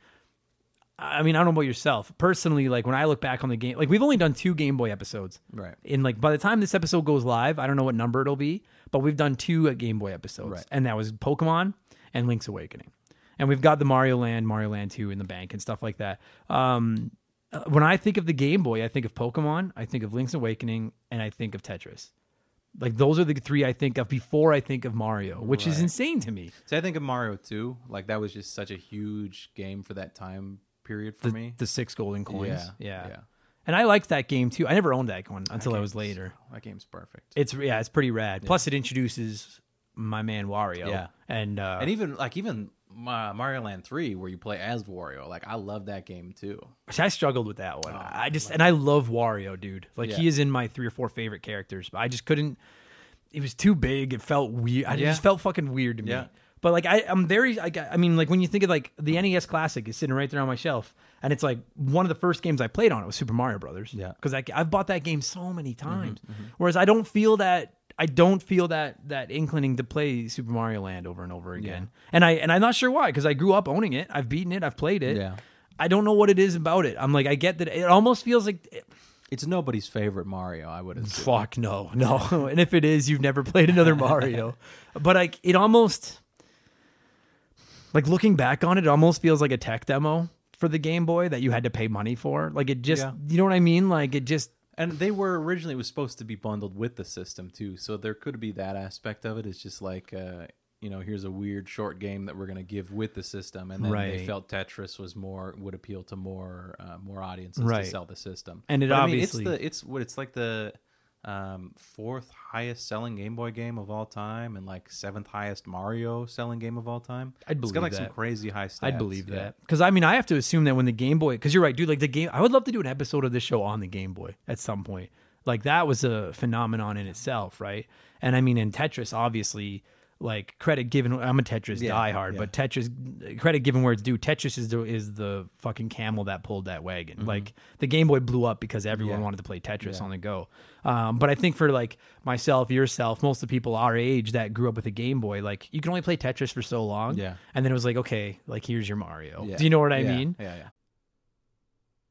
I mean, I don't know about yourself. Personally, like, when I look back on the game, like, we've only done two Game Boy episodes. Right. And, like, by the time this episode goes live, I don't know what number it'll be, but we've done two Game Boy episodes. Right. And that was Pokemon and Link's Awakening. And we've got the Mario Land, Mario Land two in the bank and stuff like that. Um, when I think of the Game Boy, I think of Pokemon, I think of Link's Awakening, and I think of Tetris. Like, those are the three I think of before I think of Mario, which right. is insane to me. So I think of Mario two. Like, that was just such a huge game for that time period for the, me. The six golden coins. Yeah, yeah. Yeah. And I liked that game too. I never owned that one until that I was later. That game's perfect. It's yeah, it's pretty rad. Yeah. Plus it introduces my man Wario. Yeah. And uh, and even like even Mario Land three where you play as Wario. Like I love that game too. I struggled with that one. Oh, I just I and I love Wario, dude. Like yeah. he is in my three or four favorite characters, but I just couldn't it was too big. It felt weird. I yeah. just felt fucking weird to me. Yeah. But, like, I, I'm very, I, I mean, like, when you think of, like, the N E S Classic is sitting right there on my shelf, and it's, like, one of the first games I played on it was Super Mario Brothers. Yeah. Because I've bought that game so many times. Mm-hmm, mm-hmm. Whereas I don't feel that, I don't feel that that inclining to play Super Mario Land over and over again. Yeah. And, I, and I'm not sure why, because I grew up owning it. I've beaten it. I've played it. Yeah. I don't know what it is about it. I'm, like, I get that it almost feels like... It, It's nobody's favorite Mario, I would assume. Fuck, no, no. And if it is, you've never played another Mario. But, like, it almost... Like, looking back on it, it almost feels like a tech demo for the Game Boy that you had to pay money for. Like, it just... Yeah. You know what I mean? Like, it just... And they were originally... It was supposed to be bundled with the system, too. So there could be that aspect of it. It's just like, uh, you know, here's a weird short game that we're going to give with the system. And then right. they felt Tetris was more... Would appeal to more uh, more audiences right. to sell the system. And it but, obviously... I mean, it's, the, it's what it's like the... Um, fourth highest selling Game Boy game of all time, and like seventh highest Mario selling game of all time. I'd believe it's got like that. Some crazy high stats. I'd believe yeah. that because I mean I have to assume that when the Game Boy, because you're right, dude. Like the game, I would love to do an episode of this show on the Game Boy at some point. Like that was a phenomenon in itself, right? And I mean, in Tetris, obviously, like credit given. I'm a Tetris yeah, diehard, yeah. but Tetris credit given where it's due. Tetris is the, is the fucking camel that pulled that wagon. Mm-hmm. Like the Game Boy blew up because everyone yeah. wanted to play Tetris yeah. on the go. Um, but I think for like myself, yourself, most of the people our age that grew up with a Game Boy, like you can only play Tetris for so long. Yeah. And then it was like, okay, like here's your Mario. Yeah. Do you know what I yeah. mean? Yeah, yeah.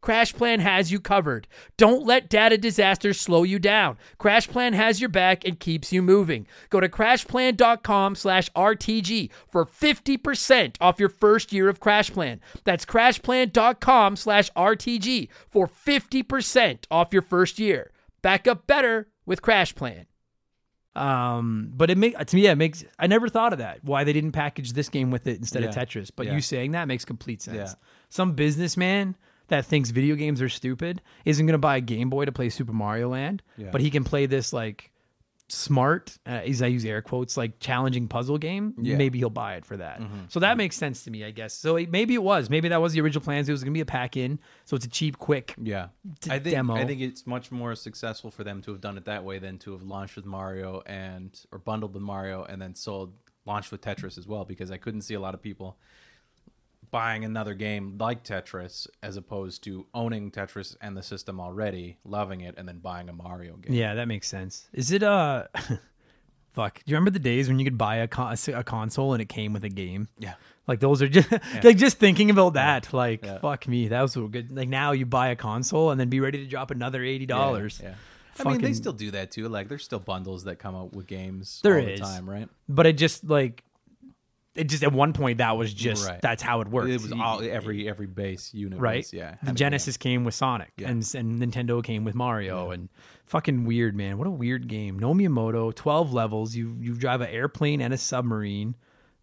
CrashPlan has you covered. Don't let data disasters slow you down. CrashPlan has your back and keeps you moving. Go to crashplan dot com slash R T G for fifty percent off your first year of CrashPlan. That's crashplan dot com slash R T G for fifty percent off your first year. Back up better with CrashPlan. Um, but it make to me, yeah, it makes, I never thought of that, why they didn't package this game with it instead yeah. of Tetris. But yeah. you saying that makes complete sense. Yeah. Some businessman that thinks video games are stupid isn't going to buy a Game Boy to play Super Mario Land, yeah. but he can play this like smart, uh, as I use air quotes, like challenging puzzle game. Yeah. Maybe he'll buy it for that. Mm-hmm. So that mm-hmm. makes sense to me, I guess. So it, maybe it was, maybe that was the original plans. It was going to be a pack in. So it's a cheap, quick yeah. d- I think, demo. I think it's much more successful for them to have done it that way than to have launched with Mario and, or bundled with Mario and then sold, launched with Tetris as well, because I couldn't see a lot of people buying another game like Tetris as opposed to owning Tetris and the system already, loving it, and then buying a Mario game. Yeah, that makes sense. Is it uh, fuck? Do you remember the days when you could buy a, con- a console and it came with a game? Yeah, like those are just yeah. like just thinking about that. Yeah. Like yeah. fuck me, that was so good. Like now you buy a console and then be ready to drop another eighty dollars. Yeah. yeah. I mean, they still do that too. Like there's still bundles that come out with games there all is. the time, right? But it just like. It just at one point that was just right. that's how it worked. It was all every every base unit, right? Yeah, the Genesis came with Sonic, yeah. and and Nintendo came with Mario, yeah. and fucking weird, man. What a weird game. No Miyamoto, twelve levels. You you drive an airplane and a submarine.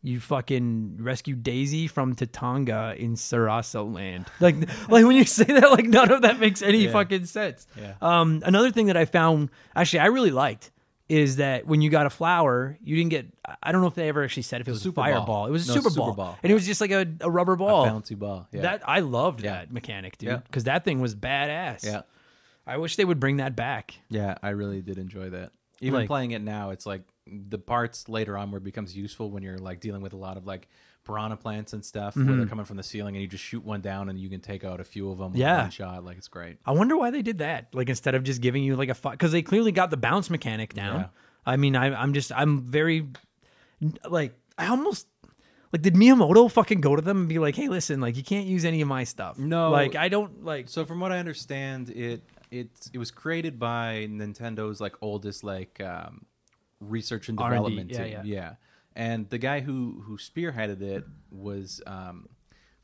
You fucking rescue Daisy from Tatanga in Sarasa Land. Like like when you say that, like none of that makes any yeah. fucking sense. Yeah. Um, another thing that I found actually I really liked. Is that when you got a flower, you didn't get, I don't know if they ever actually said if it was a fireball. Ball. It was a no, super, super ball. ball. And it was just like a, a rubber ball. A bouncy ball. Yeah. That, I loved yeah. that mechanic, dude, because yeah. that thing was badass. Yeah. I wish they would bring that back. Yeah, I really did enjoy that. Even like, playing it now, it's like the parts later on where it becomes useful when you're like dealing with a lot of like piranha plants and stuff mm-hmm. where they're coming from the ceiling and you just shoot one down and you can take out a few of them with yeah. one shot. Like it's great. I wonder why they did that. Like instead of just giving you like a fuck, because they clearly got the bounce mechanic down. Yeah. I mean, I, I'm just, I'm very like, I almost like, did Miyamoto fucking go to them and be like, hey, listen, like you can't use any of my stuff. No, like I don't like. So from what I understand, it, it, it was created by Nintendo's like oldest, like um, research and development R and D, team. Yeah. yeah. yeah. And the guy who, who spearheaded it was, um,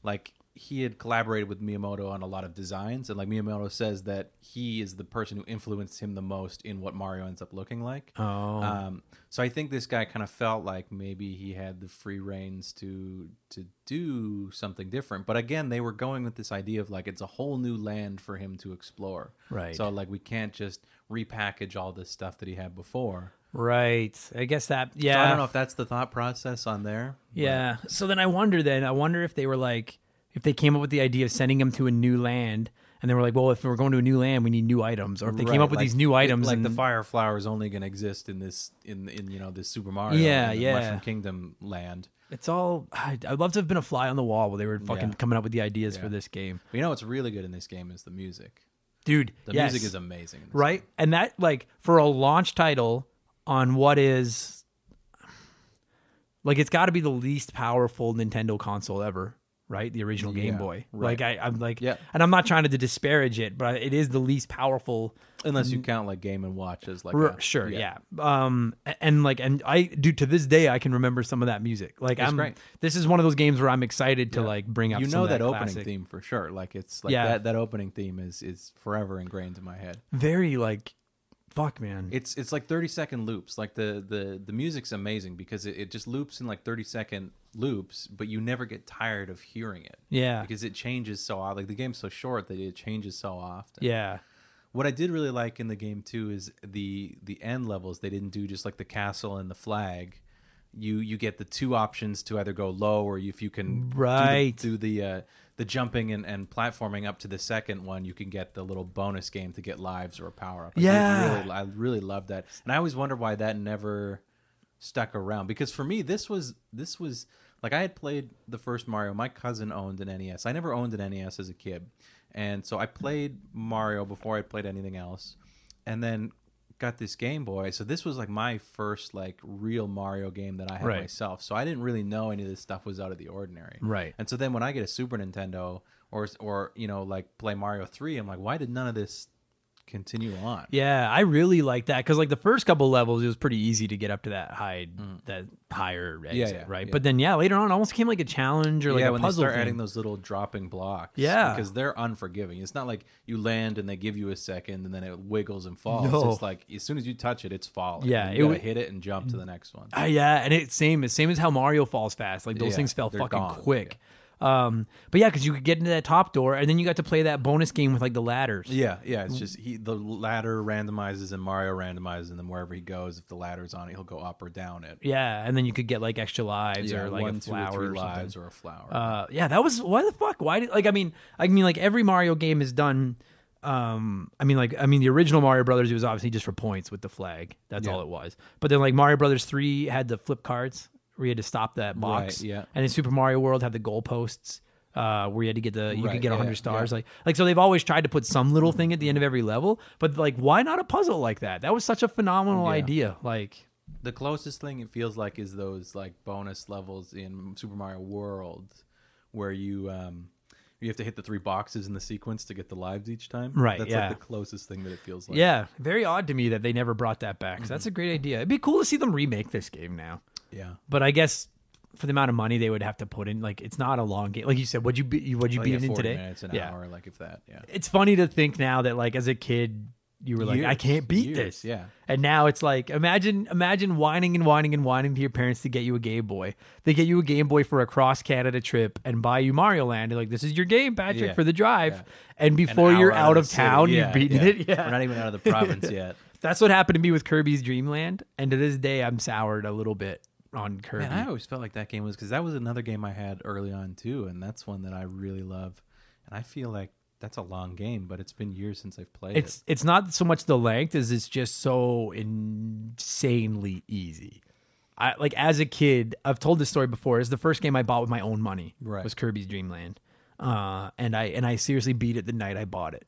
like, he had collaborated with Miyamoto on a lot of designs. And, like, Miyamoto says that he is the person who influenced him the most in what Mario ends up looking like. Oh. Um, so I think this guy kind of felt like maybe he had the free reins to to do something different. But, again, they were going with this idea of, like, it's a whole new land for him to explore. Right. So, like, we can't just repackage all this stuff that he had before. Right. I guess that, yeah. So I don't know if that's the thought process on there. Yeah. But. So then I wonder then, I wonder if they were like, if they came up with the idea of sending them to a new land and they were like, well, if we're going to a new land, we need new items. Or if they right. came up with like, these new items. It, like and, the fire flower is only going to exist in this, in, in, you know, this Super Mario. Yeah. Yeah. Mushroom Kingdom land. It's all, I'd, I'd love to have been a fly on the wall while they were fucking yeah. coming up with the ideas yeah. for this game. But you know, what's really good in this game is the music. Dude. The yes. music is amazing. In this right. game. And that like for a launch title, on what is like it's got to be the least powerful Nintendo console ever, right? The original Game yeah, Boy. Right. Like I, I'm like, yeah. and I'm not trying to disparage it, but it is the least powerful, unless you count like Game and Watch as like r- a, sure, yeah. yeah. Um, and like, and I do to this day, I can remember some of that music. Like it's I'm, great. This is one of those games where I'm excited to yeah. like bring up. You know some of that, that opening classic. Theme for sure. Like it's like yeah. that that opening theme is is forever ingrained in my head. Very like. Fuck, man. It's it's like thirty second loops. Like the, the, the music's amazing because it, it just loops in like thirty second loops, but you never get tired of hearing it. Yeah. Because it changes so often. Like the game's so short that it changes so often. Yeah. What I did really like in the game too is the the end levels. They didn't do just like the castle and the flag. You you get the two options to either go low or if you can right. do the, do the uh, the jumping and, and platforming up to the second one, you can get the little bonus game to get lives or a power-up. Like, yeah. Really, I really love that. And I always wonder why that never stuck around. Because for me, this was this was... Like, I had played the first Mario. My cousin owned an N E S. I never owned an N E S as a kid. And so I played Mario before I played anything else. And then got this Game Boy. So this was, like, my first, like, real Mario game that I had right. myself. So I didn't really know any of this stuff was out of the ordinary. Right. And so then when I get a Super Nintendo or, or you know, like, play Mario three, I'm like, why did none of this continue on? Yeah, I really like that, because like the first couple levels it was pretty easy to get up to that high mm. that higher exit, yeah, yeah, right yeah. But then yeah later on it almost became like a challenge or like yeah, a when puzzle they start thing. Adding those little dropping blocks, yeah, because they're unforgiving. It's not like you land and they give you a second and then it wiggles and falls. No. It's like as soon as you touch it, it's falling. Yeah, you it gotta w- hit it and jump to the next one. Uh, yeah, and it's same as same as how Mario falls fast. Like those yeah, things fell fucking gone. quick. Yeah. Um, but yeah, because you could get into that top door, and then you got to play that bonus game with like the ladders. Yeah, yeah. It's just he the ladder randomizes, and Mario randomizes them wherever he goes. If the ladder's on it, he'll go up or down it. Yeah, and then you could get like extra lives yeah, or like one, a flower, two or three or lives or a flower. Uh, yeah, that was why the fuck? Why did like I mean I mean like every Mario game is done. Um, I mean, like, I mean, the original Mario Brothers, it was obviously just for points with the flag. That's yeah. all it was. But then like Mario Brothers three had the flip cards. We had to stop that box, right, yeah. And in Super Mario World had the goalposts uh, where you had to get the you right, could get yeah, one hundred stars, yeah. like like so. They've always tried to put some little thing at the end of every level, but like why not a puzzle like that? That was such a phenomenal yeah. idea. Like the closest thing it feels like is those like bonus levels in Super Mario World where you. Um, You have to hit the three boxes in the sequence to get the lives each time. Right, That's yeah. like the closest thing that it feels like. Yeah, very odd to me that they never brought that back. Mm-hmm. That's a great idea. It'd be cool to see them remake this game now. Yeah. But I guess for the amount of money they would have to put in, like, it's not a long game. Like you said, what'd you, be, what'd you like beat it in today? forty minutes, an yeah. hour, like if that, yeah. It's funny to think now that, like, as a kid, you were years, like, I can't beat years, this. Yeah. And now it's like, imagine imagine whining and whining and whining to your parents to get you a Game Boy. They get you a Game Boy for a cross-Canada trip and buy you Mario Land. They're like, this is your game, Patrick, yeah, for the drive. Yeah. And before you're out, out of town, yeah, you've beaten yeah. it. Yeah. We're not even out of the province yet. That's what happened to me with Kirby's Dream Land. And to this day, I'm soured a little bit on Kirby. Man, I always felt like that game was, because that was another game I had early on, too. And that's one that I really love. And I feel like that's a long game, but it's been years since I've played it's, it. It's not so much the length as it's just so insanely easy. I like as a kid, I've told this story before. It's the first game I bought with my own money. Right. Was Kirby's Dream Land, uh, and I and I seriously beat it the night I bought it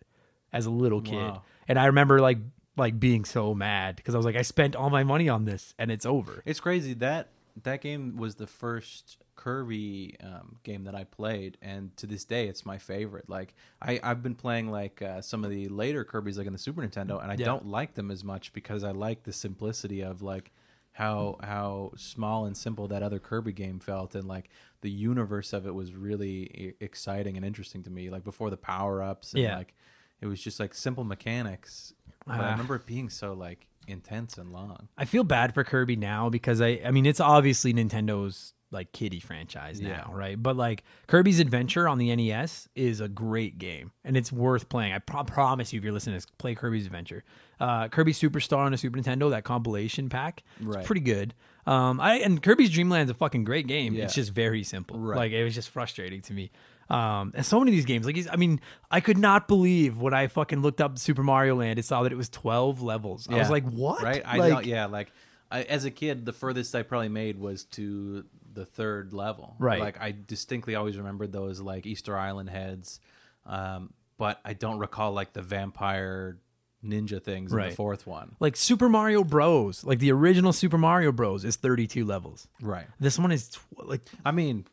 as a little kid. Wow. And I remember like like being so mad because I was like, I spent all my money on this and it's over. It's crazy that that game was the first Kirby um, game that I played, and to this day it's my favorite. Like I, I've been playing like uh, some of the later Kirby's like in the Super Nintendo, and I yeah. don't like them as much because I like the simplicity of like how how small and simple that other Kirby game felt, and like the universe of it was really exciting and interesting to me. Like before the power-ups and yeah. like it was just like simple mechanics. But uh. I remember it being so like intense and long. I feel bad for Kirby now because I I mean it's obviously Nintendo's like kiddie franchise now, yeah. right? But like Kirby's Adventure on the N E S is a great game and it's worth playing. I pro- promise you, if you're listening to this, play Kirby's Adventure. Uh, Kirby Superstar on a Super Nintendo, that compilation pack, right. It's pretty good. Um, I and Kirby's Dream Land's a fucking great game. Yeah. It's just very simple. Right. Like it was just frustrating to me. Um, and so many of these games, like I mean, I could not believe when I fucking looked up Super Mario Land and saw that it was twelve levels. Yeah. I was like, what? Right? I like, know. Yeah. Like I, as a kid, the furthest I probably made was to the third level, right? Like I distinctly always remembered those like Easter Island heads, um, but I don't recall like the vampire ninja things right. in the fourth one. Like Super Mario Bros., like the original Super Mario Bros. Is thirty-two levels, right? This one is tw- like I mean,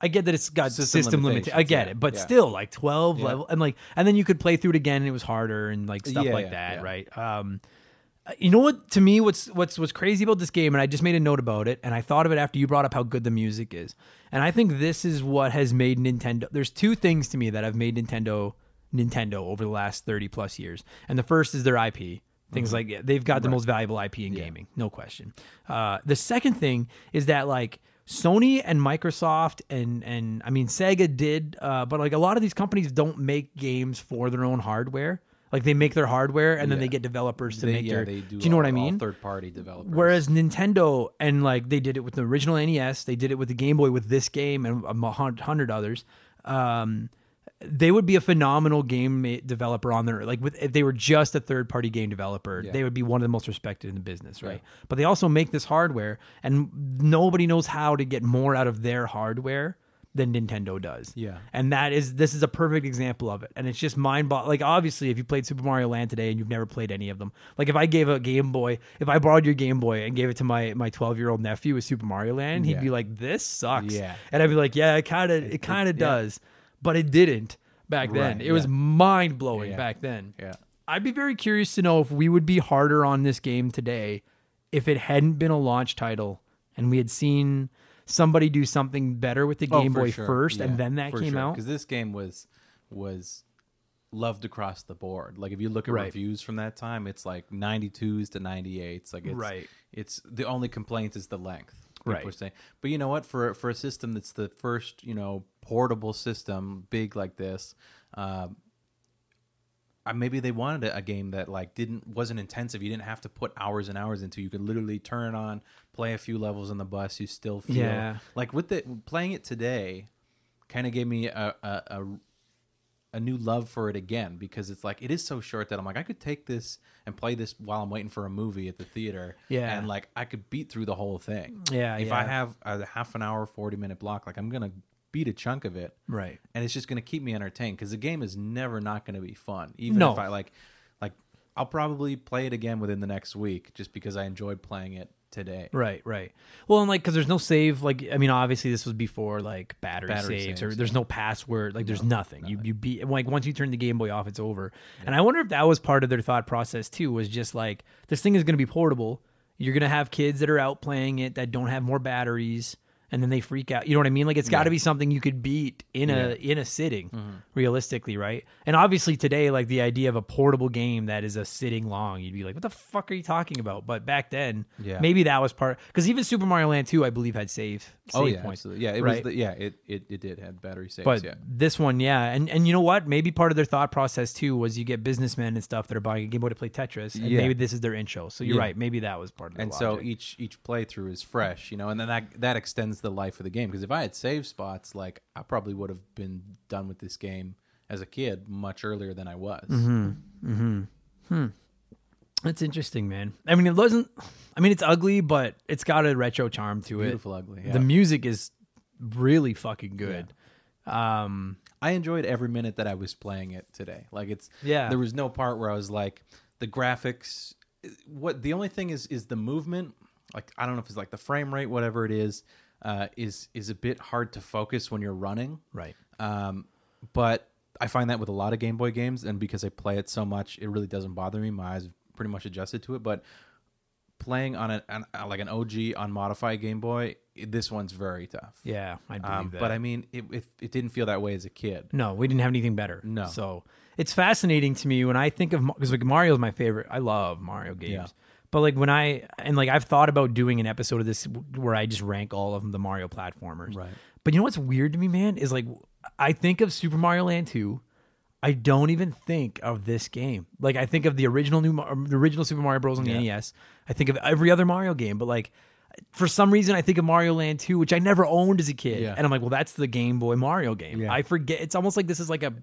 I get that it's got system, system limitations. I get yeah, it, but yeah. still like twelve yeah. level, and like and then you could play through it again, and it was harder and like stuff yeah, like yeah, that, yeah. right? Um, You know what, to me, what's what's what's crazy about this game, and I just made a note about it, and I thought of it after you brought up how good the music is. And I think this is what has made Nintendo... There's two things to me that have made Nintendo Nintendo over the last thirty-plus years. And the first is their I P. Things mm-hmm. like... They've got right. the most valuable I P in yeah. gaming, no question. Uh, the second thing is that, like, Sony and Microsoft and, and I mean, Sega did, uh, but, like, a lot of these companies don't make games for their own hardware. Like, they make their hardware, and then yeah. they get developers to they, make yeah, their... They do, do you know all, what I mean? Third-party developers. Whereas Nintendo, and, like, they did it with the original N E S, they did it with the Game Boy with this game and a hundred others. um, they would be a phenomenal game ma- developer on their, like, with, if they were just a third-party game developer, yeah. they would be one of the most respected in the business, right? Yeah. But they also make this hardware, and nobody knows how to get more out of their hardware than Nintendo does. Yeah. And that is, this is a perfect example of it. And it's just mind-boggling. Like, obviously, if you played Super Mario Land today and you've never played any of them, like, if I gave a Game Boy, if I borrowed your Game Boy and gave it to my my twelve-year-old nephew with Super Mario Land, he'd yeah. be like, this sucks. Yeah. And I'd be like, yeah, it kind of it, it kind of does. Yeah. But it didn't back then. Right, it yeah. was mind-blowing yeah. back then. Yeah. I'd be very curious to know if we would be harder on this game today if it hadn't been a launch title and we had seen somebody do something better with the Game oh, Boy sure. first, yeah, and then that came sure. out. Because this game was was loved across the board. Like, if you look at right. reviews from that time, it's like ninety-twos to ninety-eights. Like, it's, right. it's the only complaint is the length. Right. People are saying. But you know what? For for a system that's the first, you know, portable system, big like this, uh, maybe they wanted a game that like didn't wasn't intensive. You didn't have to put hours and hours into. You could literally turn it on, play a few levels on the bus. You still feel yeah. like with the playing it today, kind of gave me a a, a a new love for it again, because it's like, it is so short that I'm like, I could take this and play this while I'm waiting for a movie at the theater. Yeah. And like, I could beat through the whole thing. Yeah. If yeah. I have a half an hour, forty minute block, like I'm going to beat a chunk of it. Right. And it's just going to keep me entertained, because the game is never not going to be fun. Even no. if I like, like I'll probably play it again within the next week just because I enjoyed playing it today. Right, right. Well, and like, because there's no save. Like, I mean, obviously this was before like battery, battery saves, saves or there's yeah. no password. Like, there's no, nothing. nothing. You you be like, once you turn the Game Boy off, it's over. Yeah. And I wonder if that was part of their thought process too, was just like, this thing is going to be portable. You're going to have kids that are out playing it that don't have more batteries, and then they freak out. You know what I mean? Like, it's got to yeah. be something you could beat in yeah. a in a sitting, mm-hmm. realistically, right? And obviously today, like the idea of a portable game that is a sitting long, you'd be like, what the fuck are you talking about? But back then, yeah. maybe that was part, because even Super Mario Land two, I believe, had save, save oh, yeah, points. Absolutely. Yeah, it right? was the, yeah, it, it, it did have battery saves. But yeah. this one, yeah. And and you know what? Maybe part of their thought process too was you get businessmen and stuff that are buying a Game Boy to play Tetris, and yeah. maybe this is their intro. So you're yeah. right. Maybe that was part of the logic. And so each each playthrough is fresh, you know, and then that, that extends the life of the game, because if I had save spots, like I probably would have been done with this game as a kid much earlier than I was. Mm-hmm. Mm-hmm. Hmm. That's interesting, man. I mean, it wasn't. I mean, it's ugly, but it's got a retro charm to it. Beautiful, ugly. Yeah. The music is really fucking good. Yeah. Um, I enjoyed every minute that I was playing it today. Like, it's yeah. there was no part where I was like, the graphics. What the only thing is is the movement. Like, I don't know if it's like the frame rate, whatever it is. Uh, is is a bit hard to focus when you're running, right? Um, but I find that with a lot of Game Boy games, and because I play it so much, it really doesn't bother me. My eyes have pretty much adjusted to it. But playing on an, an like an O G unmodified Game Boy, it, this one's very tough. Yeah, I believe um, that. But I mean, it, it it didn't feel that way as a kid. No, we didn't have anything better. No, so it's fascinating to me when I think of, because like Mario's my favorite. I love Mario games. Yeah. But like when I, and like I've thought about doing an episode of this where I just rank all of them, the Mario platformers. Right. But you know what's weird to me, man, is like I think of Super Mario Land two, I don't even think of this game. Like I think of the original new, the original Super Mario Bros. On yeah. the N E S. I think of every other Mario game, but like for some reason I think of Mario Land two, which I never owned as a kid, yeah. and I'm like, well, that's the Game Boy Mario game. Yeah. I forget. It's almost like this is like a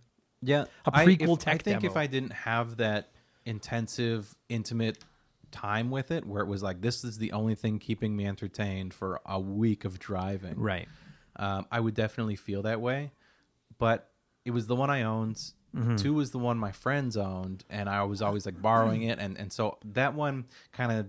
yeah a prequel I, if, tech I think demo. If I didn't have that intensive, intimate time with it, where it was like, this is the only thing keeping me entertained for a week of driving, right? um I would definitely feel that way. But it was the one I owned. Mm-hmm. Two was the one my friends owned, and I was always like borrowing it, and and so that one kind of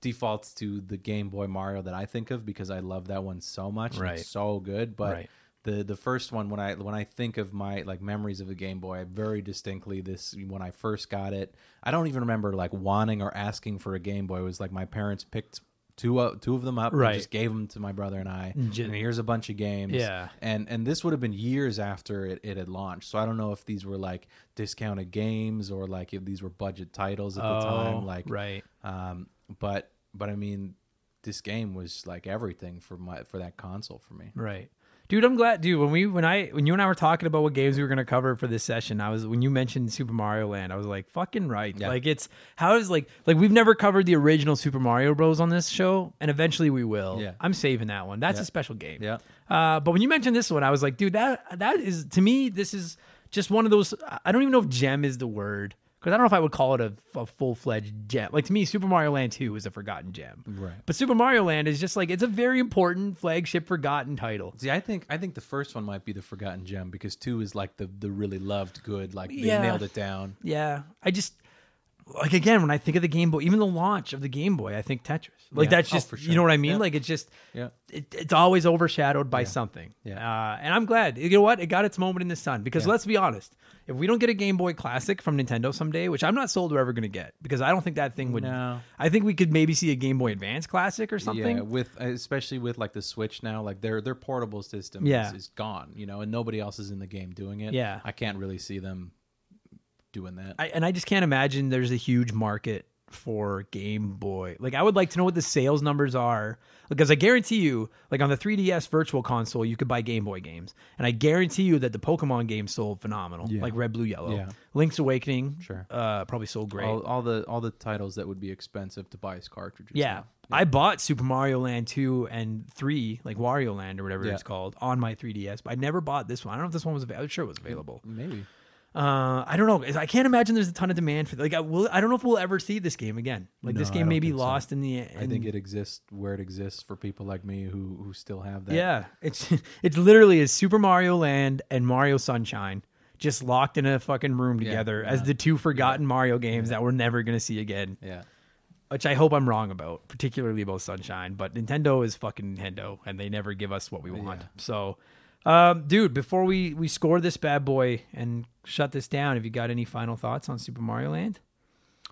defaults to the Game Boy Mario that I think of, because I love that one so much. Right. It's so good. But right. The the first one, when I when I think of my like memories of the Game Boy, I very distinctly this when I first got it. I don't even remember like wanting or asking for a Game Boy. It was like my parents picked two uh, two of them up, right. and just gave them to my brother and I. Just, and here's a bunch of games. Yeah, and and this would have been years after it, it had launched. So I don't know if these were like discounted games or like if these were budget titles at oh, the time. Like right. Um. But but I mean, this game was like everything for my for that console for me. Right. Dude, I'm glad, dude. When we, when I, when you and I were talking about what games we were gonna cover for this session, I was, when you mentioned Super Mario Land, I was like, fucking right. Yeah. Like, it's how is like, like we've never covered the original Super Mario Bros. On this show, and eventually we will. Yeah. I'm saving that one. That's yeah. a special game. Yeah. Uh, but when you mentioned this one, I was like, dude, that that is to me, this is just one of those. I don't even know if gem is the word. Because I don't know if I would call it a, a full-fledged gem. Like, to me, Super Mario Land two is a forgotten gem. Right. But Super Mario Land is just, like, it's a very important flagship forgotten title. See, I think I think the first one might be the forgotten gem, because two is, like, the, the really loved good. Like, they yeah. nailed it down. Yeah. I just, like, again, when I think of the Game Boy, even the launch of the Game Boy, I think Tetris. Like, yeah. that's just, oh, for sure. You know what I mean? Yeah. Like, it's just, yeah. it, it's always overshadowed by yeah. something. Yeah. Uh, and I'm glad. You know what? It got its moment in the sun. Because yeah. let's be honest. If we don't get a Game Boy Classic from Nintendo someday, which I'm not sold we're ever going to get, because I don't think that thing would... No. I think we could maybe see a Game Boy Advance Classic or something. Yeah, with, especially with like the Switch now, like their their portable system yeah. is, is gone, you know, and nobody else is in the game doing it. Yeah. I can't really see them doing that. I, and I just can't imagine there's a huge market for Game Boy. Like, I would like to know what the sales numbers are, because I guarantee you, like, on the three D S virtual console, you could buy Game Boy games, and I guarantee you that the Pokemon games sold phenomenal. Yeah. Like Red, Blue, Yellow. Yeah. Link's Awakening sure uh probably sold great. All, all the all the titles that would be expensive to buy as cartridges. Yeah. yeah I bought Super Mario Land two and three, like Wario Land or whatever yeah. it's called, on my three D S, but I never bought this one. I don't know if this one was available. I'm sure it was available. Maybe. Uh, I don't know. I can't imagine there's a ton of demand for, like, I will. I don't know if we'll ever see this game again. Like, no, this game may be lost so. in the. In, I think it exists where it exists for people like me who who still have that. Yeah, it's it's literally is Super Mario Land and Mario Sunshine just locked in a fucking room together yeah, yeah. as the two forgotten yeah. Mario games yeah. that we're never gonna see again. Yeah, which I hope I'm wrong about, particularly about Sunshine. But Nintendo is fucking Nintendo, and they never give us what we want. Yeah. So. Um, dude, before we, we score this bad boy and shut this down, have you got any final thoughts on Super Mario Land?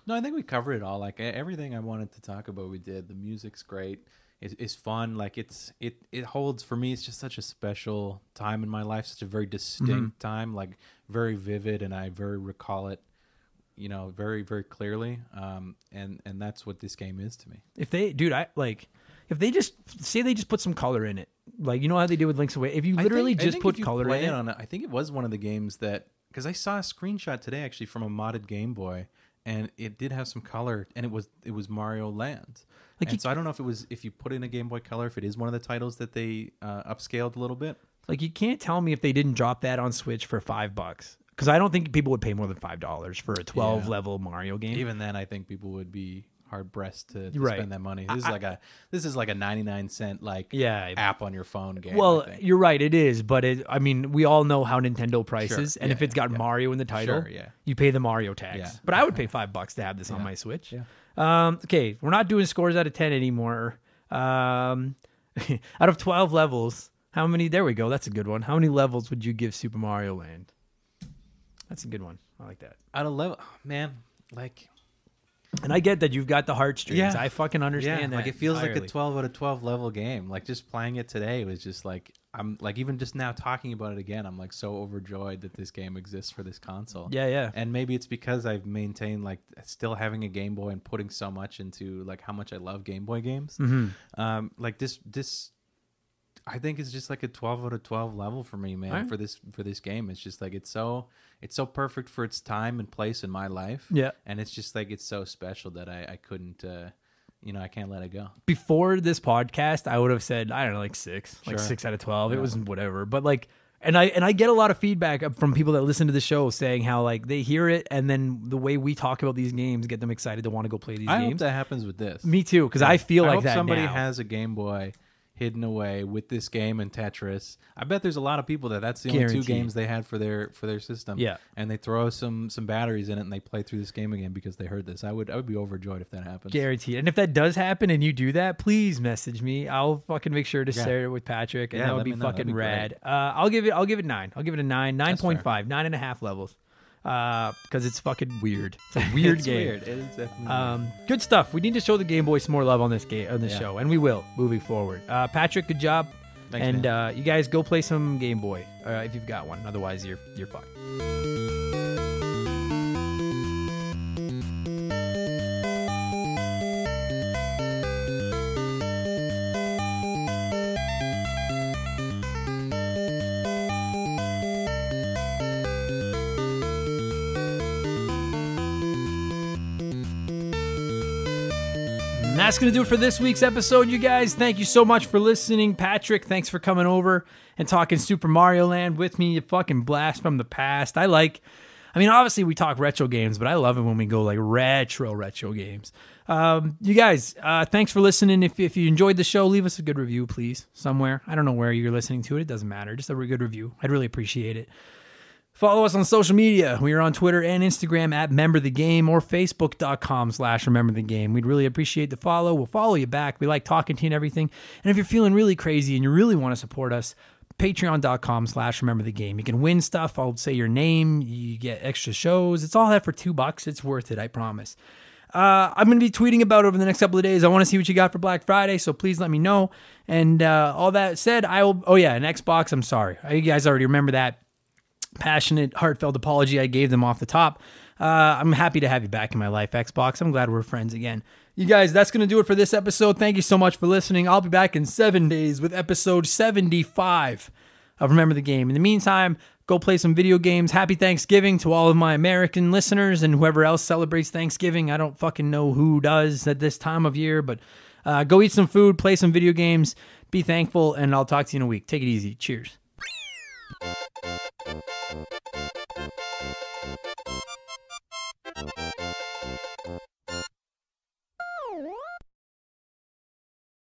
No, I think we covered it all. Like, everything I wanted to talk about, we did. The music's great. It's, it's fun. Like, it's it it holds for me. It's just such a special time in my life, such a very distinct mm-hmm. time, like very vivid, and I very recall it, you know, very very clearly. Um, and and that's what this game is to me. If they, dude, I like. If they just say they just put some color in it, like, you know how they did with Link's Awakening. If you literally I think, just I think put if you color play in it, on it, I think it was one of the games that, because I saw a screenshot today actually from a modded Game Boy, and it did have some color, and it was it was Mario Land. Like, and you, so I don't know if it was if you put in a Game Boy Color, if it is one of the titles that they uh, upscaled a little bit. Like, you can't tell me if they didn't drop that on Switch for five bucks. Because I don't think people would pay more than five dollars for a twelve yeah. level Mario game. Even then, I think people would be hard pressed to, to right. spend that money. This I, is like a this is like a ninety-nine cent like yeah, app on your phone game. Well, you're right, it is, but it, I mean, we all know how Nintendo prices, sure. and yeah, if it's got yeah. Mario in the title, sure, yeah. you pay the Mario tax. Yeah. But I would pay five bucks to have this yeah. on my Switch. Yeah. Um, okay, we're not doing scores out of ten anymore. Um, out of twelve levels, how many? There we go. That's a good one. How many levels would you give Super Mario Land? That's a good one. I like that. Out of level, oh, man, like. And I get that you've got the heartstrings. Yeah. I fucking understand yeah. that. Like, it feels entirely like a twelve out of twelve level game. Like, just playing it today was just like, I'm like, even just now talking about it again, I'm like so overjoyed that this game exists for this console. Yeah, yeah. And maybe it's because I've maintained like still having a Game Boy and putting so much into like how much I love Game Boy games. Mm-hmm. Um, like this, this, I think it's just like a twelve out of twelve level for me, man. Right. For this for this game, it's just like it's so it's so perfect for its time and place in my life. Yeah, and it's just like it's so special that I I couldn't, uh, you know, I can't let it go. Before this podcast, I would have said I don't know, like six, sure. like six out of twelve. Yeah. It was whatever, but like. And I and I get a lot of feedback from people that listen to the show saying how like they hear it and then the way we talk about these games get them excited to want to go play these I games. I hope that happens with this. Me too, because yeah. I feel I like hope that somebody now. has a Game Boy hidden away with this game and Tetris. I bet there's a lot of people that that's the Guaranteed. only two games they had for their for their system. Yeah, and they throw some some batteries in it and they play through this game again because they heard this. I would I would be overjoyed if that happens. Guaranteed. And if that does happen and you do that, please message me. I'll fucking make sure to yeah. share it with Patrick, and yeah, that would be fucking be rad. Uh, I'll give it I'll give it nine. I'll give it a nine nine point five nine and a half levels. Uh, because it's fucking weird. It's a weird it's game. Weird. It is definitely um, weird. Good stuff. We need to show the Game Boy some more love on this game, on this yeah. show, and we will moving forward. Uh, Patrick, good job. Thanks, and uh, you guys go play some Game Boy uh, if you've got one. Otherwise, you're you're fucked. And that's going to do it for this week's episode, you guys. Thank you so much for listening. Patrick, thanks for coming over and talking Super Mario Land with me. A fucking blast from the past. I like... I mean, obviously, we talk retro games, but I love it when we go, like, retro, retro games. Um, you guys, uh, thanks for listening. If if you enjoyed the show, leave us a good review, please, somewhere. I don't know where you're listening to it. It doesn't matter. Just a good review. I'd really appreciate it. Follow us on social media. We are on Twitter and Instagram at Remember the Game or Facebook.com slash Remember the Game. We'd really appreciate the follow. We'll follow you back. We like talking to you and everything. And if you're feeling really crazy and you really want to support us, Patreon.com slash remember the game. You can win stuff. I'll say your name. You get extra shows. It's all that for two bucks. It's worth it. I promise. Uh, I'm going to be tweeting about it over the next couple of days. I want to see what you got for Black Friday, so please let me know. And uh, all that said, I will... Oh, yeah, an Xbox. I'm sorry. You guys already remember that passionate, heartfelt apology I gave them off the top. Uh, I'm happy to have you back in my life, Xbox. I'm glad we're friends again. You guys, that's going to do it for this episode. Thank you so much for listening. I'll be back in seven days with episode seventy-five of Remember the Game. In the meantime, go play some video games. Happy Thanksgiving to all of my American listeners and whoever else celebrates Thanksgiving. I don't fucking know who does at this time of year, but uh, go eat some food, play some video games, be thankful, and I'll talk to you in a week. Take it easy. Cheers.